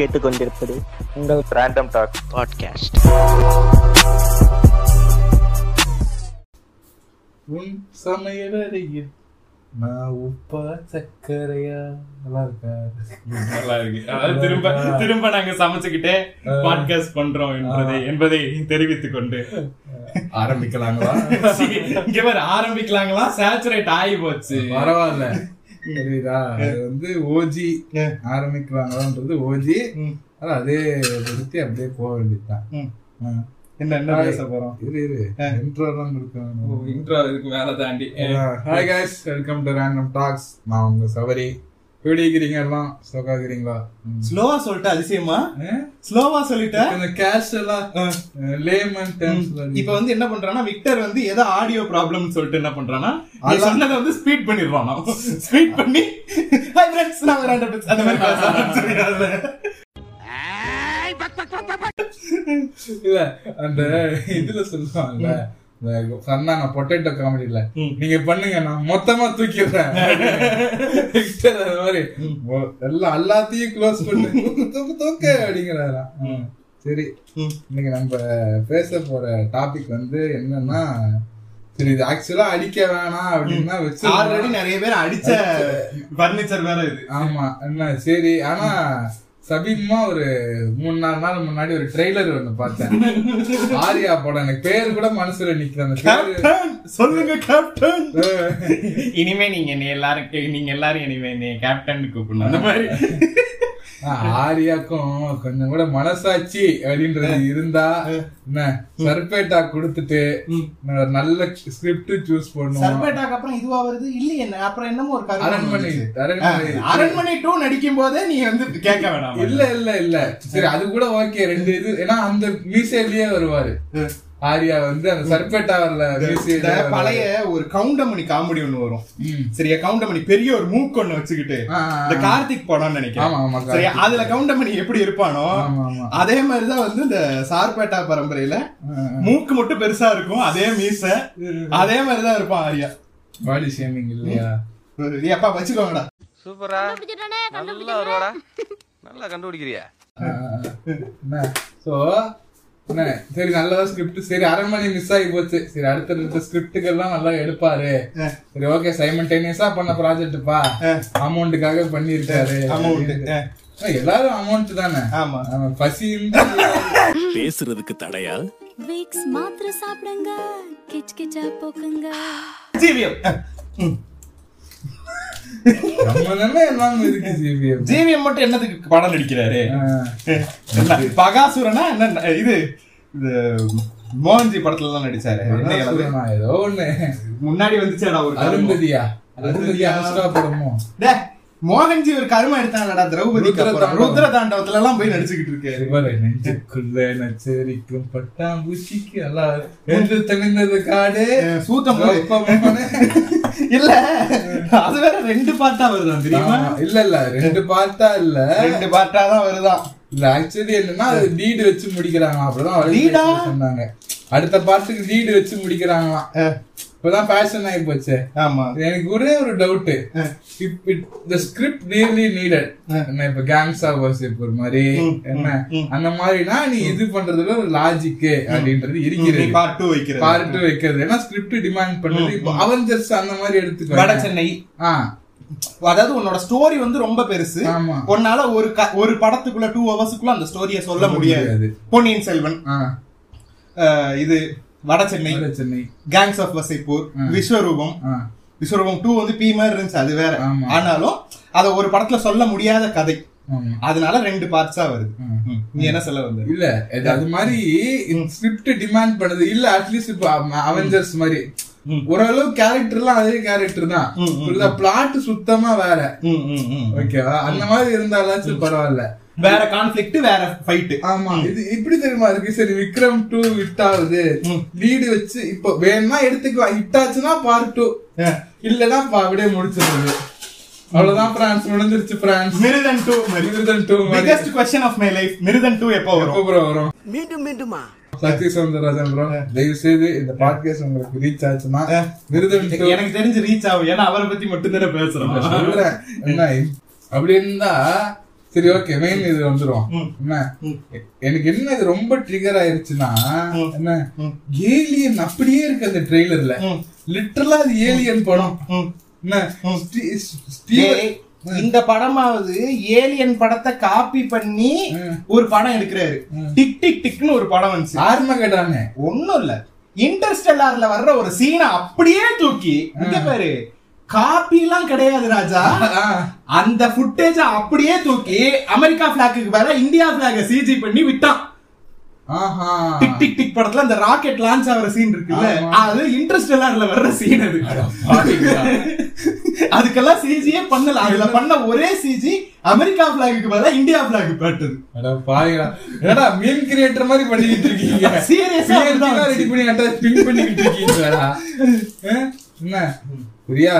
கேட்டுக்கொண்டிருப்பது உங்கள் random talk podcast. உன் சமையலறையில் நான் உப்பா சக்கரையா நல்லா இருக்கா? நல்லா இருக்கு. அதாவது திரும்ப திரும்ப நாங்க சமைச்சுக்கிட்டே பாட்காஸ்ட் பண்றோம் என்பதை தெரிவித்துக் கொண்டு ஆரம்பிக்கலாங்களா? இங்க வேற ஆரம்பிக்கலாங்களா? சேச்சுரேட் ஆகி போச்சு. பரவாயில்ல, வந்து ஓஜி ஆரம்பிக்கலாங்களான்றது ஓஜி, அதான் அதே படுத்தி அப்படியே போக வேண்டியதுதான். என்ன என்ன பேச போறோம்? இன்ட்ரோலாம் கொடுக்கணும். இன்ட்ரோ இதுக்கு மேல தாண்டி hi guys, welcome to random talks. நான் உங்க சவரி. எப்படி இருக்கிறீங்க? எல்லாம் ஸ்லோக்கா இருக்கிறீங்களா? ஸ்லோவா சொல்லிட்டு அதிசயமா ஸ்லோவா சொல்லிட்டேன். கேஷுவலா லேமன் டென்ஸ்ல இப்போ வந்து என்ன பண்றானா விக்டர் வந்து ஏதோ ஆடியோ ப்ராப்ளம்னு சொல்லிட்டு என்ன பண்றானா அது சொன்னதை வந்து ஸ்பீட் பண்ணிடுவானா. ஸ்பீட் பண்ணி ஹாய் ஃப்ரெண்ட்ஸ் நான் ரேண்டம் டாக்ஸ் அந்த மாதிரி பேச ஆரம்பிச்சிருக்காரு. இல்ல அந்த இதுல சொல்லுவாங்க சொன்னாங்க பொட்டேட்டோ காமெடியில நீங்க பண்ணுங்க நான் மொத்தமா தூக்கிடுறேன் எல்லாத்தையும் க்ளோஸ் பண்ணி தூக்க அப்படிங்கிறாராம். சரி, இன்னைக்கு நம்ம பேச போற டாபிக் வந்து என்னன்னா, சரி இது ஆக்சுவலா அடிக்க வேணாம் அப்படின்னா வச்சு ஆல்ரெடி நிறைய பேர் அடிச்ச பர்னிச்சர் வேற இது. ஆமா என்ன சரி. ஆனா சபீமா ஒரு 3-4 நாள் முன்னாடி ஒரு ட்ரெய்லர் ஒண்ணு பார்த்தேன், ஆரியா படம். எனக்கு பேர் கூட மனசுல நிக்கல. சொல்லுங்க கேப்டன். இனிமே நீங்க எல்லாரும் இனிமே நீ கேப்டன் கூப்பிடணும். அந்த மாதிரி ஆரியாக்கும் கொஞ்சம் கூட மனசாட்சி அப்படின்றது இருந்தா என்ன சர்பேட்டா கொடுத்துட்டு நல்ல ஸ்கிரிப்ட் சூஸ் பண்ணுவோம். சர்பேட்டாக்கு அப்புறம் இதுவா வருது இல்லையே, அப்புறம் என்னமோ ஒரு அரண்மனை 2 நடிக்கும் போதே நீ வந்து கேட்க வேணாம். இல்ல சரி அது கூட ஓகே. ரெண்டு இது ஏன்னா அந்த மீசையிலேயே வருவாரு ஆரியா வந்து அந்த சர்பேட்டா. பழைய ஒரு கவுண்டமணி காமெடி ஒண்ணு வரும் சரியா, கவுண்டமணி பெரிய ஒரு மூக்கு ஒண்ணு வச்சுக்கிட்டு இந்த கார்த்திக் படம்னு நினைக்கிறேன் சரியா, அதுல கவுண்டமணி எப்படி இருப்பானோ அதே மாதிரிதான் வந்து இந்த சர்பேட்டா பரம்பரையில மூக்கு மட்டும் பெருசா இருக்கும், அதே மீச அதே மாதிரிதான் இருப்பான் ஆரியா. பாடி ஷேமிங் இல்லையா? அப்பா வச்சுக்கோங்கடா. சூப்பரா நல்லா கண்டுபிடிக்கிறியா? சரி நல்லதா ஸ்கிரிப்ட். சரி அரண்மனை மிஸ் ஆகி போச்சு. சரி அடுத்த ஸ்கிரிப்டுக்கு எல்லாம் நல்லா எடுப்பாரு. சரி ஓகே சைமல்டேனியஸா பண்ண ப்ராஜெக்ட்பா, அமௌண்ட்டுக்காக பண்ணிருக்காரு. எல்லாரும் அமௌண்ட் தானே. ஆமா பசி பேசுறதுக்கு தடையா? வீக்ஸ் மாத்திர சாப்பிடுங்க, கிச் கிச்சா போக்குங்க. ஜிவிஎம் மட்டும் என்னதுக்கு படம் நடிக்கிறாரு? பகாசுரனா என்ன இது மோகன்ஜி படத்துல தான் நடிச்சாரு. ஏதோ ஒண்ணு முன்னாடி வந்துச்சேடா படமும். மோகன்ஜி ஒரு கருமை எடுத்தாங்கடா திரௌபதி ருத்ர தாண்டவத்துல எல்லாம் போய் நடிச்சுக்கிட்டு இருக்காரு. பட்டாம்பூச்சிக்கு தகுந்தது காடு சூத்தம் இல்ல, அது வேற 2 பார்ட்டா வருதான் தெரியுமா? இல்ல 2 பார்ட்டா இல்ல 2 பார்ட்டா தான் வருதான். இல்ல ஆக்சுவலி என்னன்னா அது லீடு வச்சு முடிக்கிறாங்க. அப்படிதான் லீடா சொன்னாங்க, அடுத்த பார்ட்டுக்கு லீடு வச்சு முடிக்கிறாங்களாம். இப்பதான் ஃபேஷன் ஆகி போச்சு. ஆமா எனக்கு ஒரே ஒரு doubt, the script really needed. என்ன இப்ப கேங்ஸ் ஆஃப் வாசிப் ஒரு மாதிரி என்ன அந்த மாதிரினா நீ இது பண்றதுல ஒரு லாஜிக் அப்படின்றது இருக்கிறது. பார்ட் 2 வைக்கிறது ஏன்னா ஸ்கிரிப்ட் டிமாண்ட் பண்றது. இப்போ அவெஞ்சர்ஸ் அந்த மாதிரி எடுத்துக்கோ, வட சென்னை. அதாவது உன்னோட ஸ்டோரி வந்து ரொம்ப பெருசு, உன்னால ஒரு படத்துக்குள்ள 2 ஹவர்ஸ்க்குள்ள அந்த ஸ்டோரிய சொல்ல முடியாது. பொன்னியின் செல்வன், இது வட சென்னை, கேங்ஸ் ஆஃப் வசைப்பூர், விஸ்வரூபம் 2 வந்து பி மாதிரி இருந்துச்சு அது வேற. ஆனாலும் அத ஒரு படத்துல சொல்ல முடியாத கதை, அதனால 2 பார்ட்ஸா வருது. நீ என்ன சொல்ல வந்த? இல்ல அது மாதிரி ஸ்கிரிப்ட் டிமாண்ட் பண்ணுது. இல்ல அட்லீஸ்ட் இப்ப அவெஞ்சர்ஸ் மாதிரி ஓரளவு கேரக்டர்லாம் அதே கேரக்டர் தான், பிளாட் சுத்தமா வேற. ஓகேவா அந்த மாதிரி இருந்தாலும் பரவாயில்ல, வேற கான்ஃபிளிக்ட் வேற ஃபைட். ஆமா இது இப்படி தெரியுமா இருக்கு. சரி விக்ரம் 2 ஹிட் ஆகுது, லீடு வச்சு இப்போ வேணும்னா எடுத்துக்குவா. ஹிட் ஆச்சுன்னா பார்ட் 2, இல்லன்னா அப்படியே முடிச்சிருது. அவ்வளவுதான் பிரான்ஸ் முடிஞ்சிருச்சு. பிரான்ஸ் Miruthan 2 biggest question of my life. Miruthan 2 எப்போ வரும்? மீண்டுமா சக்தி சௌந்தரராஜன் ப்ரோ தயவு செய்து இந்த பாட்காஸ்ட் உங்களுக்கு ரீச் ஆச்சுன்னா மிருதன் 2 எனக்கு தெரிஞ்சு ரீச் ஆகும். ஏன்னா அவரை பத்தி மட்டும் தானே பேசுறோம். என்ன அப்படி இருந்தா சரி ஓகே மெயின் இது வந்துடும். என்ன எனக்கு என்ன இது ரொம்ப ட்ரிகர் ஆயிருச்சுன்னா, என்ன ஏலியன் அப்படியே இருக்கு அந்த ட்ரெய்லர்ல. லிட்டரலா அது ஏலியன் படம். என்ன இந்த படமாவது ஏலியன் படத்தை காப்பி பண்ணி ஒரு படம் எடுக்கிறாரு. டிக் டிக் டிக்னு ஒரு படம் வந்துச்சு. ஆர்மா கேட்டானே ஒன்னும் இல்ல, இன்டர்ஸ்டெல்லார்ல வர்ற ஒரு சீனை அப்படியே தூக்கி பாரு, காப்பி எல்லாம் கிடையாது ராஜா, அந்த ஃபுட்டேஜ அப்படியே தூக்கி அமெரிக்கா பிளாக்குக்கு வேற இந்தியா பிளாக சிஜி பண்ணி விட்டான். டிக் டிக் டிக் படத்துல அந்த ராக்கெட் லான்ச் ஆகிற சீன் இருக்குல்ல, அது இன்டர்ஸ்டெல்லார்ல வர்ற சீன். அது அதுக்கெல்லாம் சிஜியே பண்ணல. அதுல பண்ண ஒரே சிஜி அமெரிக்கா பிளாகுக்கு பதிலா இந்தியா பிளாக் பாட்டுது. ஏடா மீன் கிரியேட்டர் மாதிரி பண்ணிக்கிட்டு இருக்கீங்க. சீரியஸா ரெடி பண்ணி பின் பண்ணிக்கிட்டு இருக்கீங்களா? என்ன புரியா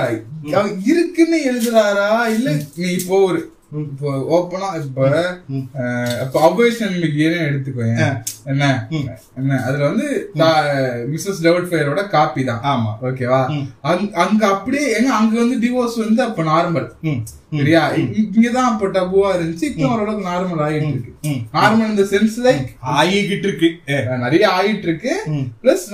இருக்குன்னு எழுதுறாரா இல்ல? நீ இப்போ ஒரு ஓப்பனா இப்ப அபேஷன் எடுத்துக்கோ. என்ன என்ன அதுல வந்து மிஸ்ஸஸ் டவுட்ஃபயரோட காப்பி தான். ஆமா ஓகேவா. அங்க அப்படியே ஏன்னா அங்க வந்து டிவோர்ஸ் வந்து அப்ப நார்மல். சரியா? இங்கதான் அப்ப டபுவா இருந்துச்சு, இப்போ ஓரளவுக்கு நார்மல் ஆகிட்டு இருக்கு. நார்மல் இந்த சென்ஸ் லைக் ஆகிட்டு இருக்கு, நிறைய ஆகிட்டு இருக்கு, பிளஸ்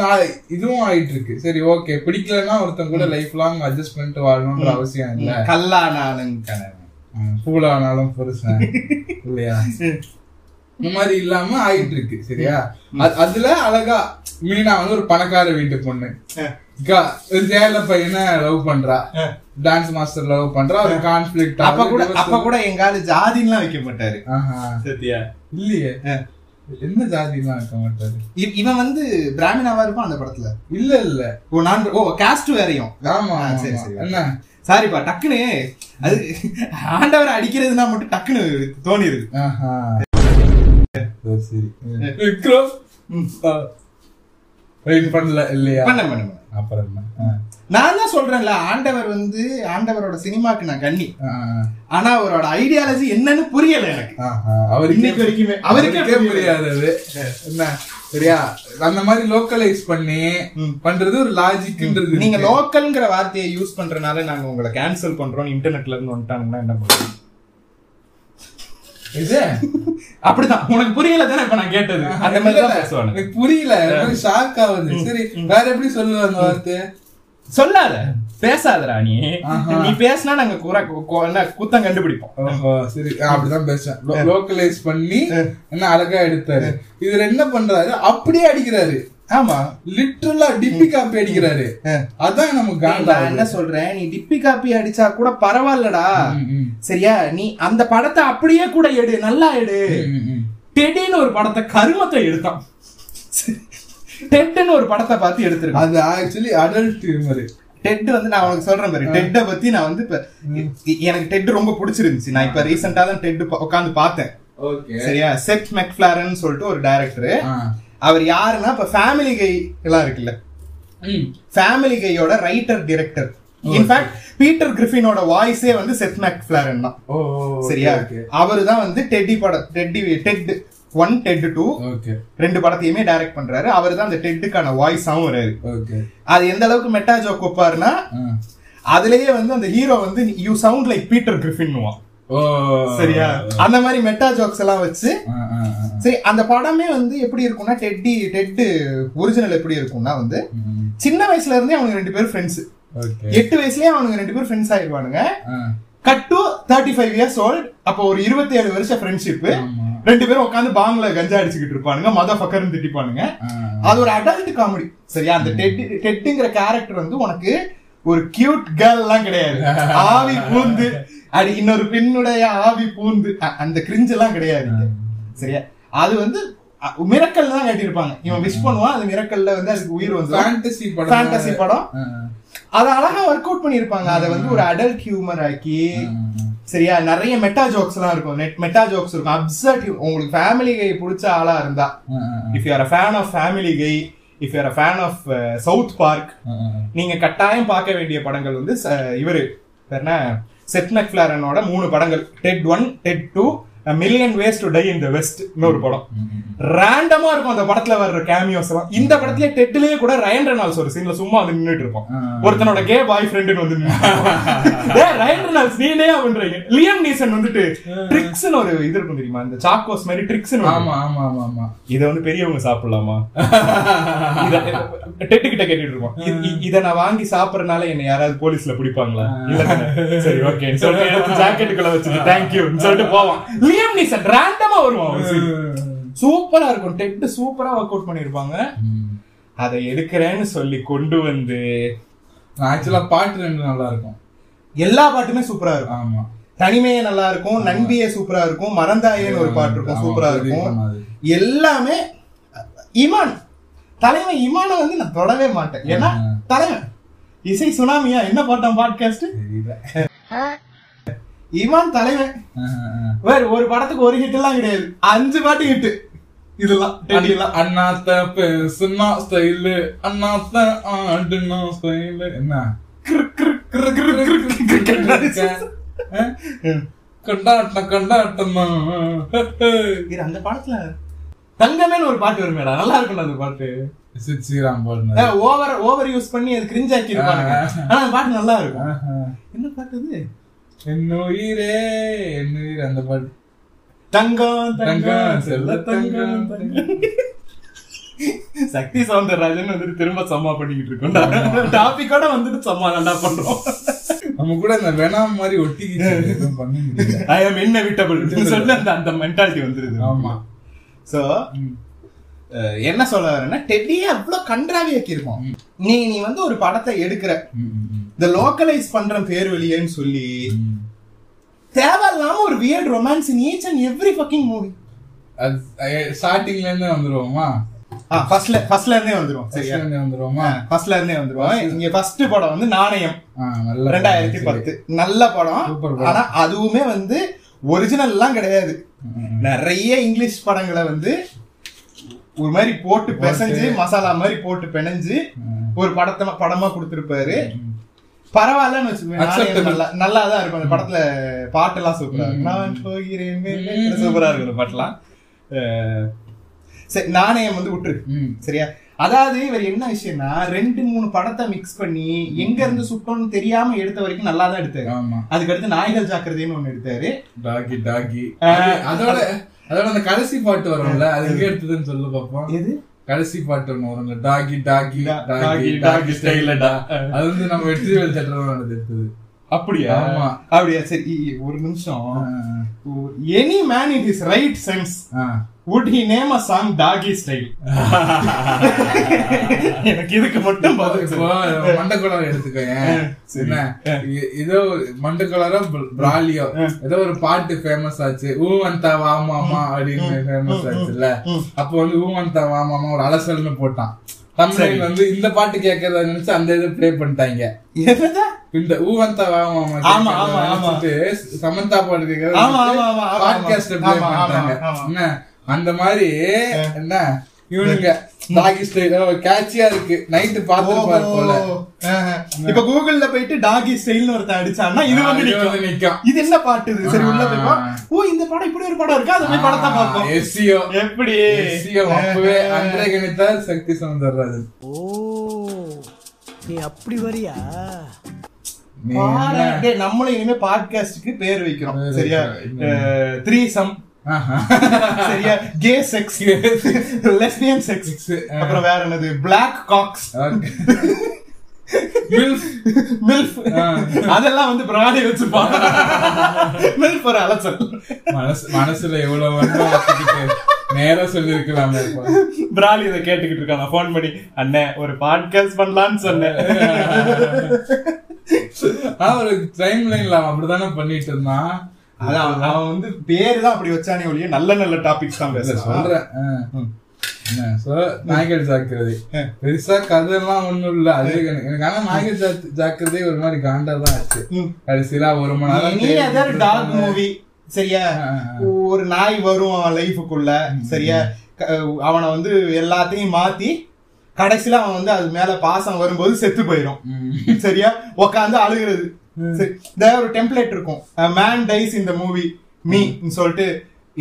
இதுவும் ஆகிட்டு இருக்கு. சரி ஓகே, பிடிக்கலன்னா ஒருத்தங்க கூட லைஃப் லாங் அட்ஜஸ்ட் பண்ணிட்டு வாழணும்ன்ற அவசியம் இல்ல. கல்லானாலும் பூலானாலும் புருஷன் இல்லையா, இந்த மாதிரி இல்லாம ஆயிட்டு இருக்கு. சரியா? அதுல அழகா மீனா வந்து ஒரு பணக்கார வீட்டு பொண்ணு, ஒரு ஜெயல பையனை லவ் பண்றா, டான்ஸ் மாஸ்டர் லவ் பண்றா, ஒரு கான்ஃபிளிக்ட். அப்ப கூட எங்காவது ஜாதின்லாம் வைக்க மாட்டாரு. சத்தியா இல்லையே, என்ன ஜாதிலாம் வைக்க மாட்டாரு. இவன் வந்து பிராமினாவா இருப்பான் அந்த படத்துல. இல்ல இல்ல ஓ நான் ஓ காஸ்ட் வேறையும். ஆமா சரி சரி என்ன சாரிப்பா, டக்குன்னு அது ஆண்டவரை அடிக்கிறதுனா மட்டும் டக்குன்னு தோணிருது. நான் தான் சொல்றேன்ல, ஆண்டவர் வந்து ஆண்டவரோட சினிமாக்கு நான் கண்ணி, ஆனா அவரோட ஐடியாலஜி என்னன்னு புரியல எனக்கு. அவர் இன்னைக்கு வரைக்குமே அவருக்கே புரியாது. என்ன சரியா? அந்த மாதிரி லோக்கலைஸ் பண்ணி பண்றது ஒரு லாஜிக்ன்றது. நீங்க லோக்கல்ங்கிற வார்த்தையை யூஸ் பண்றதுனால நாங்க உங்களை கேன்சல் பண்றோம். இன்டர்நெட்ல இருந்து வந்துட்டாங்கன்னா என்ன பண்ணுவோம்? அப்படிதான் உனக்கு புரியல தானே இப்ப நான் கேட்டது. அந்த மாதிரிதான் பேசுவாங்க. எனக்கு புரியல, ஷாக் ஆகுது. சரி வேற எப்படி சொல்லுவ அந்த வார்த்தை? சொல்லாத, பேசாதடா. நீ நீ பேசினா நாங்க கூத்தம் கண்டுபிடிப்போம். அப்படிதான் பேசுவேன். லோக்கலைஸ் பண்ணி என்ன அழகா எடுத்தாரு. இதுல என்ன பண்றாரு? அப்படியே அடிக்கிறாரு. ஆமா லிட்டரலா டிப்பி காப்பி அடிக்கிறாரு. அதான் நமக்கு நான் என்ன சொல்றேன், நீ டிப்பி காப்பி அடிச்சா கூட பரவாயில்லடா. சரியா? நீ அந்த படத்தை அப்படியே கூட எடு, நல்லா எடு. டெடின்னு ஒரு படத்தை கருமத்தை எடுத்தான். டெட்னு ஒரு படத்தை பார்த்து எடுத்துருக்கு. அது ஆக்சுவலி அடல்ட் மாதிரி. டெட் வந்து நான் உங்களுக்கு சொல்றேன் பாரு, டெட்டை பத்தி நான் வந்து எனக்கு டெட் ரொம்ப பிடிச்சிருந்துச்சு. நான் இப்ப ரீசெண்டா தான் டெட் உட்காந்து பார்த்தேன். சரியா? செப் மெக்ஃபிளாரன் சொல்லிட்டு ஒரு டைரக்டரு. அவர் யாருன்னா இப்ப ஃபேமிலி கை எல்லாம் இருக்குல்ல, ஃபேமிலி கையோட ரைட்டர் டிரெக்டர். இன்ஃபேக்ட் பீட்டர் கிரிஃபினோட வாய்ஸே வந்து செப் மெக்ஃபிளாரன் தான். சரியா? அவரு தான் வந்து டெட்டி படம், டெட் 1, டெட் 2 ரெண்டு படத்தையுமே டைரக்ட் பண்றாரு. அவர் தான் அந்த டெட்டுக்கான வாய்ஸாவும் வராரு. அது எந்த அளவுக்கு மெட்டா ஜோக் வைப்பாருன்னா, அதுலயே வந்து அந்த ஹீரோ வந்து யூ சவுண்ட் லைக் பீட்டர் கிரிஃபின்னுவான். சரியா? அந்த மாதிரி மெட்டா ஜோக்ஸ் எல்லாம் வச்சு. சரி, அந்த படமே வந்து எப்படி இருக்கும்னா, டெட் ஒரிஜினல் எப்படி இருக்கும்னா வந்து சின்ன வயசுல இருந்தே அவங்க ரெண்டு பேரும் ஃப்ரெண்ட்ஸ். 8 வயசுலயே அவங்க ரெண்டு பேரும் ஃப்ரெண்ட்ஸ் ஆயிடுவானுங்க. Cut to 35 years old. அப்போ ஒரு 27 வருஷம் ஃப்ரெண்ட்ஷிப்பு. ரெண்டு பேரும் உட்காந்து பாங்ல கஞ்சா அடிச்சுக்கிட்டு இருப்பானுங்க, மத ஃபக்கர்னு திட்டிப்பானுங்க. அது ஒரு அடல்ட் காமெடி. சரியா? அந்த டெட்டுங்கிற கேரக்டர் வந்து உனக்கு ஒரு கியூட் கேர்ள் எல்லாம் கிடையாது. ஆவி பூந்து அடி இன்னொரு பெண்ணுடைய ஆவி பூந்து அந்த கிரிஞ்சு எல்லாம் கிடையாது. சரியா? அது வந்து மிரக்கல் தான் கட்டியிருப்பாங்க. இவன் விஷ் பண்ணுவான், அது மிரக்கல்ல வந்து அதுக்கு உயிர் வந்து ஃபேண்டசி படம். அது அழகா ஒர்க் அவுட் பண்ணிருப்பாங்க. அதை வந்து ஒரு அடல்ட் ஹியூமர் ஆக்கி. சரியா? நிறைய மெட்டா ஜோக்ஸ் எல்லாம் இருக்கும். மெட்டா ஜோக்ஸ் இருக்கும். அப்சர்ட். உங்களுக்கு ஃபேமிலி கை பிடிச்ச ஆளா இருந்தா, if you are fan of family guy, if you are fan of south park, நீங்க கட்டாயம் பார்க்க வேண்டிய படங்கள் வந்து இவரு செப் மெக்ஃபிளாரனோட 3 படங்கள். Ted 1, Ted 2 A Million Ways to Die in the West ஒரு படம் ரேண்டமா இருக்கும். அந்த படத்துல வர்ற கேமியோஸ் எல்லாம் இந்த படத்துல டெட்லயே கூட ரயன் ரெனால்ட்ஸ் ஒரு சீன்ல சும்மா வந்து நின்னுட்டு இருக்கும். ஒருத்தனோட கே பாய் ஃப்ரெண்டுன்னு வந்து ரயன் ரெனால்ட்ஸ் நீனே அப்படின்றீங்க. லியம் நீசன் வந்துட்டு ட்ரிக்ஸ்னு ஒரு இது இருக்கும் தெரியுமா, இந்த சாக்கோஸ் மாதிரி ட்ரிக்ஸ். ஆமா ஆமா ஆமா ஆமா. இதை வந்து பெரியவங்க சாப்பிடலாமா டெட்டு கிட்ட கேட்டுட்டு இருக்கோம். இதை நான் வாங்கி சாப்பிடறனால என்ன யாராவது போலீஸ்ல பிடிப்பாங்களா? சரி ஓகே ஜாக்கெட்டுக்குள்ள வச்சு தேங்க்யூன்னு சொல்லிட்டு போவான். ரேண்டமா வருவான். சூப்பரா இருக்கும். டெட் சூப்பரா ஒர்க் அவுட் பண்ணிருப்பாங்க. அதை எடுக்கிறேன்னு சொல்லி கொண்டு வந்து ஆக்சுவலா பாட்டு ரெண்டு நல்லா இருக்கும். எல்லா பாட்டுமே சூப்பரா இருக்கும். ஆமா, தனிமையே நல்லா இருக்கும், நண்பியே சூப்பரா இருக்கும், மறந்தாயேன்னு ஒரு பாட்டு இருக்கும் சூப்பரா இருக்கும். எல்லாமே இமான் தலைமை. இமான வந்து நான் தொடவே மாட்டேன். ஏன்னா தலைமை இசை சுனாமியா என்ன பாட்டான் பாட்காஸ்ட் இமான் தலைவன். வேற ஒரு படத்துக்கு ஒரு ஹிட் எல்லாம் கிடையாது, 5 பாட்டு ஹிட். இதெல்லாம் அந்த படத்துல தங்கமே ஒரு பாட்டு வரும். நல்லா இருக்கும் அந்த பாட்டு. ஓவர் யூஸ் பண்ணி அது கிரிஞ்ச் ஆக்கி இருப்பாங்க. ஆனா அந்த பாட்டு நல்லா இருக்கும். என்ன பாட்டு இது? அந்த பாட்டு தங்கம் தங்கம் செல்ல தங்கம் தங்கம். சக்தி சௌந்தரராஜன் வந்துட்டு திரும்ப சம்மா பண்ணிக்கிட்டு இருக்கோம். டாபிக்கோட வந்துட்டு சம்மா நல்லா பண்றோம். நம்ம கூட இந்த வேணாம் மாதிரி ஒட்டிக்கிட்டு ஐ ஆம் இன்னவிட்டபிள் சொல்ல அந்த மென்டாலிட்டி வந்துருது. ஆமா. சோ என்ன சொல்ல வரேன்னா டெட்டியே அவ்வளோ கன்றாவியாக்கி இருக்கும். நீ வந்து ஒரு படத்தை எடுக்கிற இந்த லோக்கலைஸ் பண்ற பேர் வெளியேன்னு சொல்லி தேவையில்லாம ஒரு weird romance in each and every fucking movie. ஸ்டார்டிங்ல இருந்தே வந்துருவோமா? படம் வந்து நாணயம் 2010 நல்ல படம். ஆனா அதுவுமே வந்து ஒரிஜினல் எல்லாம் கிடையாது. நிறைய இங்கிலீஷ் படங்களை வந்து ஒரு மாதிரி போட்டு பிசைஞ்சு மசாலா மாதிரி போட்டு பிணைஞ்சு ஒரு படமா கொடுத்துருப்பாரு. பரவாயில்லன்னு வச்சுக்கோங்க, நல்லாதான் இருக்கும். அந்த படத்துல பாட்டு எல்லாம் சூப்பரா இருக்கு. நான் போகிறேன் சூப்பரா இருக்கு அந்த பாட்டுலாம். சரி, நாணயம் வந்து விட்டுரு. சரியா? அதாவது இவர் என்ன விஷயம்னா 2-3 படத்தை மிக்ஸ் பண்ணி எங்க இருந்து சுட்டோம்னு தெரியாம எடுத்த வரைக்கும் நல்லா தான் எடுத்தாரு. அதுக்கு அடுத்து நாய்கள் ஜாக்கிரதைன்னு ஒண்ணு எடுத்தாரு. டாகி டாகி. அதோட அந்த கடைசி பாட்டு வரும்ல, அதுக்கு எடுத்ததுன்னு சொல்லு பாப்போம். எது கடைசி பாட்டு வரும்ல? டாகி டாகி டாகி டாகி ஸ்டைலடா. அது வந்து நம்ம வெற்றிவேல் தியேட்டர்ல எடுத்தது. அப்படியா? ஆமா. அப்படியே சரி ஒரு நிமிஷம். Any man in his right sense would he name a song doggy style? எனக்கு இதுக்கு மட்டும் மண்டக்குளம் எடுத்துக்கேன். ஏதோ மண்டக்குளரோ பிராலியோ ஏதோ ஒரு பாட்டு ஃபேமஸ் ஆச்சு. ஊவந்தா வாமாமா அப்படின்னு ஃபேமஸ் ஆச்சுல்ல. அப்போ வந்து ஊவந்தா வாமாமா ஒரு அலசல்னு போட்டான். தமிழ் வந்து இந்த பாட்டு கேட்கறத நினைச்சு அந்த இதை பிளே பண்ணிட்டாங்க. இந்த ஊவந்தா வாமாமா சமந்தா பாட்டு கேட்கறது அந்த மாதிரி. என்ன இவனுங்க டாகி ஸ்டைல் கேட்சியா இருக்கு. நைட்டு பாத்துருப்பாரு போல. இப்ப கூகுள்ல போயிட்டு டாகி ஸ்டைல்னு ஒருத்தன் அடிச்சான்னா இது வந்து நிக்கும். இது என்ன பாட்டு? இது சரி உள்ள போய் ஓ இந்த படம் இப்படி ஒரு படம் இருக்கா, அது போய் படத்தை பார்ப்போம். எஸ்சிஓ எப்படி எஸ்சிஓ அப்பவே அன்றே கணித்தா சக்தி சௌந்தரராஜன். ஓ நீ அப்படி வரியா? நம்மளும் இனிமே பாட்காஸ்டுக்கு பேர் வைக்கிறோம். சரியா? த்ரீசம். சரியா? கே செக்ஸ், லெஸ்பியன் செக்ஸ், அப்புறம் வேற என்னது பிளாக் காக்ஸ், மில்ஃப், அதெல்லாம் வந்து பிராடி வச்சுப்பாங்க. மில்ஃப் ஒரு அலசல். மனசுல எவ்வளவு நேரா சொல்லிருக்கலாம். பிராடி இதை கேட்டுக்கிட்டு இருக்காங்க போன் பண்ணி. அண்ணே ஒரு பாட்காஸ்ட் பண்ணலான்னு சொன்னேன். ஒரு டைம் லைன்ல அப்படித்தானே பண்ணிட்டு இருந்தான். அதான் அவன் வந்து பேரு தான் அப்படி வச்சானே ஒழிய நல்ல நல்ல டாபிக்ஸ் தான் பேச சொல்றேன். நாய்கள் ஜாக்கிரதை பெருசா கதை எல்லாம் ஒண்ணும் இல்ல. அது எனக்கு ஆனா நாய்கள் ஜாக்கிரதை ஒரு மாதிரி காண்டா தான் ஆச்சு. கடைசியில ஒரு மணி நேரம் டார்க் மூவி. சரியா? ஒரு நாய் வரும் அவன் லைஃபுக்குள்ள. சரியா? அவனை வந்து எல்லாத்தையும் மாத்தி கடைசியில அவன் வந்து அது மேல பாசம் வரும்போது செத்து போயிடும். சரியா? உக்காந்து அழுகிறது. சரி, ஒரு டெம்ப்ளேட் இருக்கும். மேன் டைஸ் இந்த மூவி மீ சொல்லிட்டு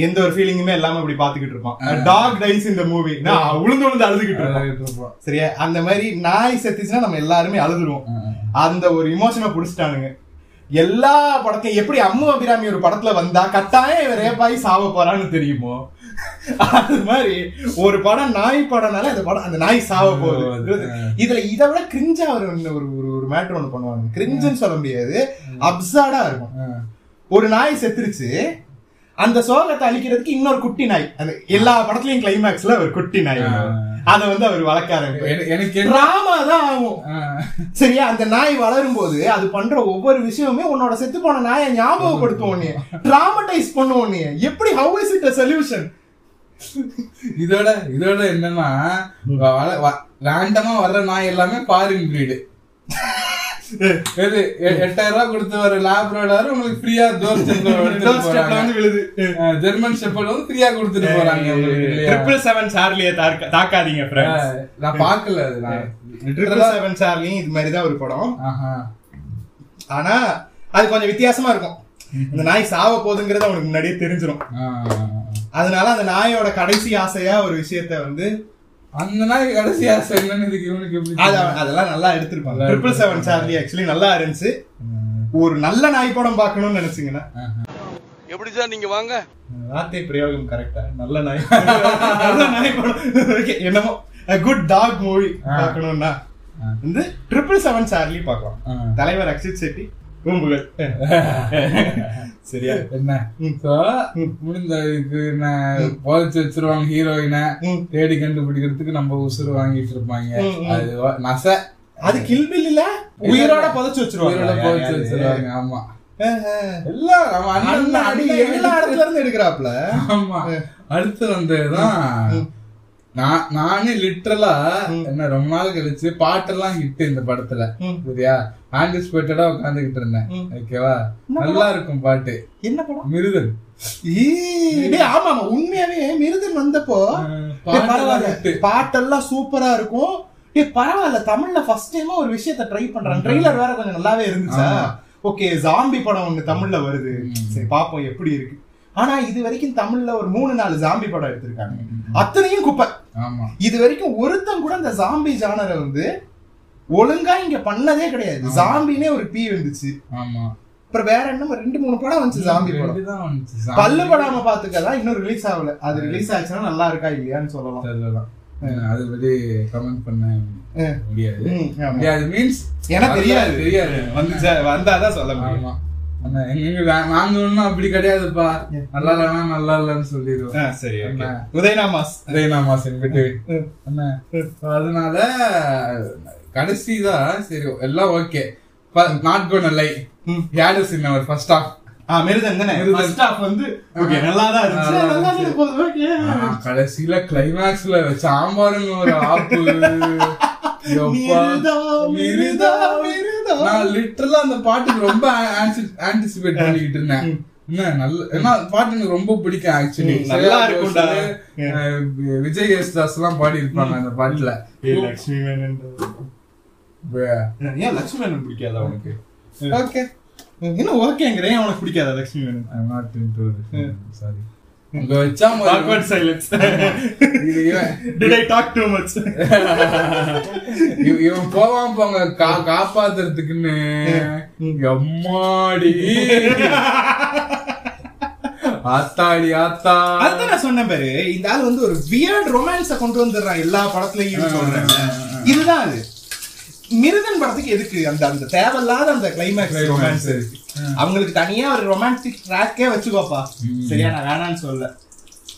எந்த ஒரு ஃபீலிங்குமே இல்லாம இப்படி பாத்துக்கிட்டு இருப்பான். டாக் டைஸ் இந்த மூவி, நான் உளுந்து உளுந்து அழுதுகிட்டு இருப்போம். சரியா, அந்த மாதிரி நாய் செத்துச்சுன்னா நம்ம எல்லாருமே அழுதுருவோம். அந்த ஒரு இமோஷனை புடிச்சிட்டானுங்க எல்லா படத்தையும். எப்படி அம்மு அபிராமி ஒரு படத்துல வந்தா கட்டாயம் ரேப்பாயி சாவ போறான்னு தெரியுமோ, அது மாதிரி ஒரு படம் நாய் படம்னால அந்த படம் அந்த நாய் சாவ போகுது. இதுல இதை விட கிரிஞ்சா ஒரு ஒரு மேட்டர் ஒண்ணு பண்ணுவாங்க. கிரிஞ்சுன்னு சொல்ல முடியாது, அப்சார்டா இருக்கும். ஒரு நாய் செத்துருச்சு, அந்த சோகத்தை அழிக்கிறதுக்கு இன்னொரு குட்டி நாய், அந்த எல்லா படத்துலயும் கிளைமேக்ஸ்ல ஒரு குட்டி நாய், அத வந்து அவர் வளர்க்காரு. டிராமா தான் ஆகும். சரியா, அந்த நாய் வளரும் போது அது பண்ற ஒவ்வொரு விஷயமுமே உன்னோட செத்து போன நாயை ஞாபகப்படுத்துவோம், நீ டிராமடைஸ் பண்ணுவோம். நீ எப்படி how is it a solution? இதோட இதோட என்னன்னா, ரேண்டமா வர்ற நாய் எல்லாமே ஃபாரின் பிரீடு. 8000 ரூபாய் கொடுத்து வர லேப்ரோடாரு உங்களுக்கு ஃப்ரீயா டோர் ஸ்டெப்ல வந்து விழுது. ஜெர்மன் ஷெப்பர்ட் வந்து ஃப்ரீயா கொடுத்துட்டு போறாங்க. 777 சார்லியை தாக்காதீங்க ஃப்ரெண்ட்ஸ். நான் பார்க்கல. அது 777 சார்லி இது மாதிரி தான் ஒரு படம். ஆனா அது கொஞ்சம் வித்தியாசமா இருக்கும். இந்த நாய் சாவ போதுங்கிறது அவனுக்கு முன்னாடியே தெரிஞ்சிடும். அதனால அந்த நாயோட கடைசி ஆசையா ஒரு விஷயத்த வந்து அந்த நாய் கடைசி ஆசை என்னன்னு அதெல்லாம் நல்லா எடுத்திருப்பாங்க. 777 சார்லி ஆக்சுவலி நல்லா இருந்துச்சு. ஒரு நல்ல நாய் படம் பாக்கணும்னு நினைச்சீங்கன்னா எப்படி சார் நீங்க வாங்க. வார்த்தை பிரயோகம் கரெக்டா, நல்ல நாய் படம் என்னமோ குட் டாக் மூவி பாக்கணும்னா வந்து 777 சார்லி பாக்கலாம். தலைவர் அக்ஷித் செட்டி கும்புகள். சரியா, என்ன முடிந்ததுக்கு என்ன போதிச்சு வச்சிருவாங்க. ஹீரோயினை தேடி கண்டுபிடிக்கிறதுக்கு நம்ம உசுறு வாங்கிட்டு இருப்பாங்க. அது நசை, அது கில்பில்ல உயிரோட புதைச்சு வச்சிருவாங்க. ஆமா, இடத்துல இருந்து எடுக்கிறாப்ல. ஆமா, அடுத்து வந்ததுதான் நானே லிட்டரலா என்ன ரொம்ப நாள் கழிச்சு பாட்டெல்லாம் ஹிட் இந்த படத்துல. சரியா, ஆன்டிசிபேட்டடா உட்காந்துகிட்டு இருந்தேன். ஓகேவா, நல்லா இருக்கும் பாட்டு. என்ன படம்? மிருதன். ஆமா, உண்மையாவே மிருதன் வந்தப்போ பாட்டெல்லாம் சூப்பரா இருக்கும். பரவாயில்ல, தமிழ்ல ஃபர்ஸ்ட் டைமா ஒரு விஷயத்த ட்ரை பண்றாங்க. ட்ரெய்லர் வேற கொஞ்சம் நல்லாவே இருந்துச்சா. ஓகே, ஜாம்பி படம் ஒண்ணு தமிழ்ல வருது, சரி பாப்போம் எப்படி இருக்கு. ஆனா இது வரைக்கும் தமிழ்ல ஒரு 3-4 ஜாம்பி படம் எடுத்திருக்காங்க, அத்தனையும் குப்பை. இது வரைக்கும் ஒருத்தன் கூட இந்த ஜாம்பி ஜானரை வந்து ஒழுங்கா இங்க பண்ணதே கிடையாது. ஜாம்பினே ஒரு பீ வந்துச்சு. அப்புறம் வேற என்ன 2-3 படம் வந்துச்சு ஜாம்பி படம். பல்லு படாம பாத்துக்கதான், இன்னும் ரிலீஸ் ஆகல. அது ரிலீஸ் ஆச்சுன்னா நல்லா இருக்கா இல்லையான்னு சொல்லலாம். அது பத்தி கமெண்ட் பண்ண முடியாது. தெரியாது தெரியாது வந்தாதான் சொல்ல முடியுமா? வாங்கணும்னா அப்படி கிடையாதுப்பா. நல்லா இல்லைன்னா நல்லா இல்லன்னு சொல்லிடுவோம். உதயநாமாஸ் என்கிட்ட. அதனால கடைசிதான் சரி எல்லாம் ஓகே. நாட்கோ நல்லை யாடுசின்னவர் ஃபர்ஸ்ட் ஆஃப் கடைசியில கிளைமேக்ஸ்ல சாம்பாருங்க ஒரு ஆப்பு. நான் லிட்டரலா அந்த பாட்டுக்கு ரொம்ப ஆன்டிசிபேட் பண்ணிக்கிட்டு இருந்தேன். ஏன்னா பாட்டு எனக்கு ரொம்ப பிடிக்கும் ஆக்சுவலி. விஜய் யேசுதாஸ் எல்லாம் பாடி இருப்பாங்க அந்த பாட்டுல. லட்சுமி மேனன் பிடிக்காதா உனக்கு? ஓகே, இன்னும் ஓகேங்கிறேன். அவனுக்கு பிடிக்காதா லட்சுமி மேனன்? சாரி, காப்பாத்துறதுக்குன்னு எம்மாடி ஆத்தாடி ஆத்தா. அதுதான் நான் சொன்ன பாரு, இந்த ஆள் வந்து ஒரு வியர்ட் ரொமான்ஸ கொண்டு வந்துடுறான் எல்லா படத்துலயும் சொல்றேன். இதுதான் அது. மிருதன் படத்துக்கு எதுக்கு அந்த அந்த தேவையில்லாத அந்த கிளைமேக்ஸ் ரொமான்ஸ்? அவங்களுக்கு தனியா ஒரு ரொமான்டிக் ட்ராக்கே வச்சுக்கோப்பா. சரியா, நான் வேணான்னு சொல்ல.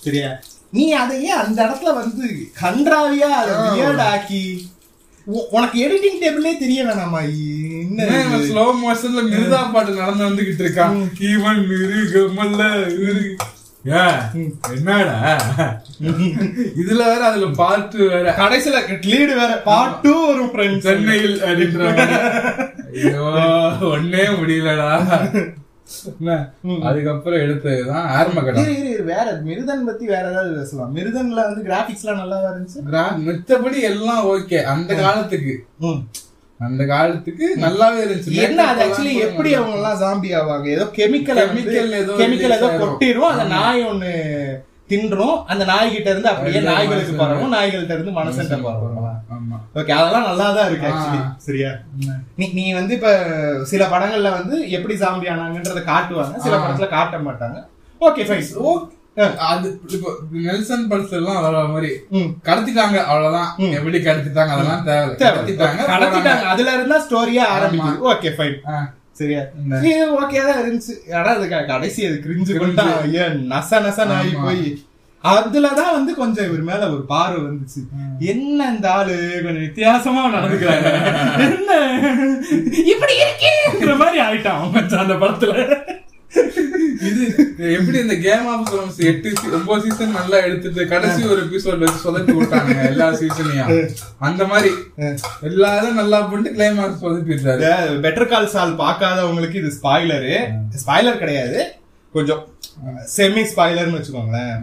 சரியா, நீ அதையே அந்த இடத்துல வந்து கன்றாவியா அதை வியர்ட் ஆக்கி உனக்கு எடிட்டிங் டேபிளே தெரிய வேணாமா? இன்னும் ஸ்லோ மோஷன்ல மிருதா பாட்டு நடந்து வந்துகிட்டு இருக்கான். ஈவன் மிருகமல்ல என்னடா இதுல வேற, அதுல பாட்டு வேற, கடைசியில லீடு வேற, பாட்டு ஒரு ஃப்ரெண்ட் சென்னையில் அப்படின்றாங்க. ஐயோ, ஒன்னே முடியலடா. அதுக்கப்புறம் எடுத்ததுதான் ஆரம்பகட்டம். வேற மிருதன் பத்தி வேற ஏதாவது பேசலாம். மிருதன்ல வந்து கிராபிக்ஸ் எல்லாம் நல்லா இருந்துச்சு. மித்தபடி எல்லாம் ஓகே அந்த காலத்துக்கு. அந்த காலத்துக்கு நல்லாவே இருந்துச்சு. என்ன அது ஆக்சுவலி எப்படி அவங்க எல்லாம் சாம்பி ஆவாங்க, ஏதோ கெமிக்கல் ஏதோ கொட்டிரும், அந்த நாய் ஒண்ணு தின்றும், அந்த நாய்கிட்ட இருந்து அப்படியே நாய்களுக்கு பரவும், நாய்கள்கிட்ட இருந்து மனசன் பரவும். ஓகே, அதெல்லாம் நல்லா தான் இருக்கு ஆக்சுவலி. சரியா, நீ வந்து இப்ப சில படங்கள்ல வந்து எப்படி சாம்பி ஆனாங்கன்றத காட்டுவாங்க, சில படத்துல காட்ட மாட்டாங்க. Okay fine. அது இப்போ நெல்சன் பல்சர் எல்லாம் வர மாதிரி கடத்திட்டாங்க, அவ்வளவுதான். எப்படி கடத்திட்டாங்க, அதெல்லாம் தேவை, கடத்திட்டாங்க, அதுல இருந்தா ஸ்டோரியா ஆரம்பிக்கும். Okay fine. சரியா, ஓகே தான் இருந்துச்சு. ஆனா அது கடைசி அது கிரிஞ்சு கொண்டா நச நசன் ஆகி போய் அதுலதான் வந்து கொஞ்சம் இவர் மேல ஒரு பார்வை வந்துச்சு. என்ன இந்த ஆளு கொஞ்சம் வித்தியாசமா நடந்துக்கிறாங்க, என்ன இப்படி இருக்கேங்கிற மாதிரி ஆயிட்டான் கொஞ்சம் அந்த படத்துல. இது எப்படி இந்த கேம் ஆஃப் த்ரோன்ஸ் 8-9 சீசன் நல்லா எடுத்துட்டு கடைசி ஒரு எபிசோட்ல சொதப்பி விட்டாங்க எல்லா சீசனையும். அந்த மாதிரி எல்லாரும் நல்லா போட்டு கிளைமாக்ஸ் சொதப்பிட்டாரு. பெட்டர் கால் சால் பாக்காதவங்களுக்கு இது ஸ்பாயிலர் கிடையாது, கொஞ்சம் செமி ஸ்பாயிலர்னு வச்சுக்கோங்களேன்.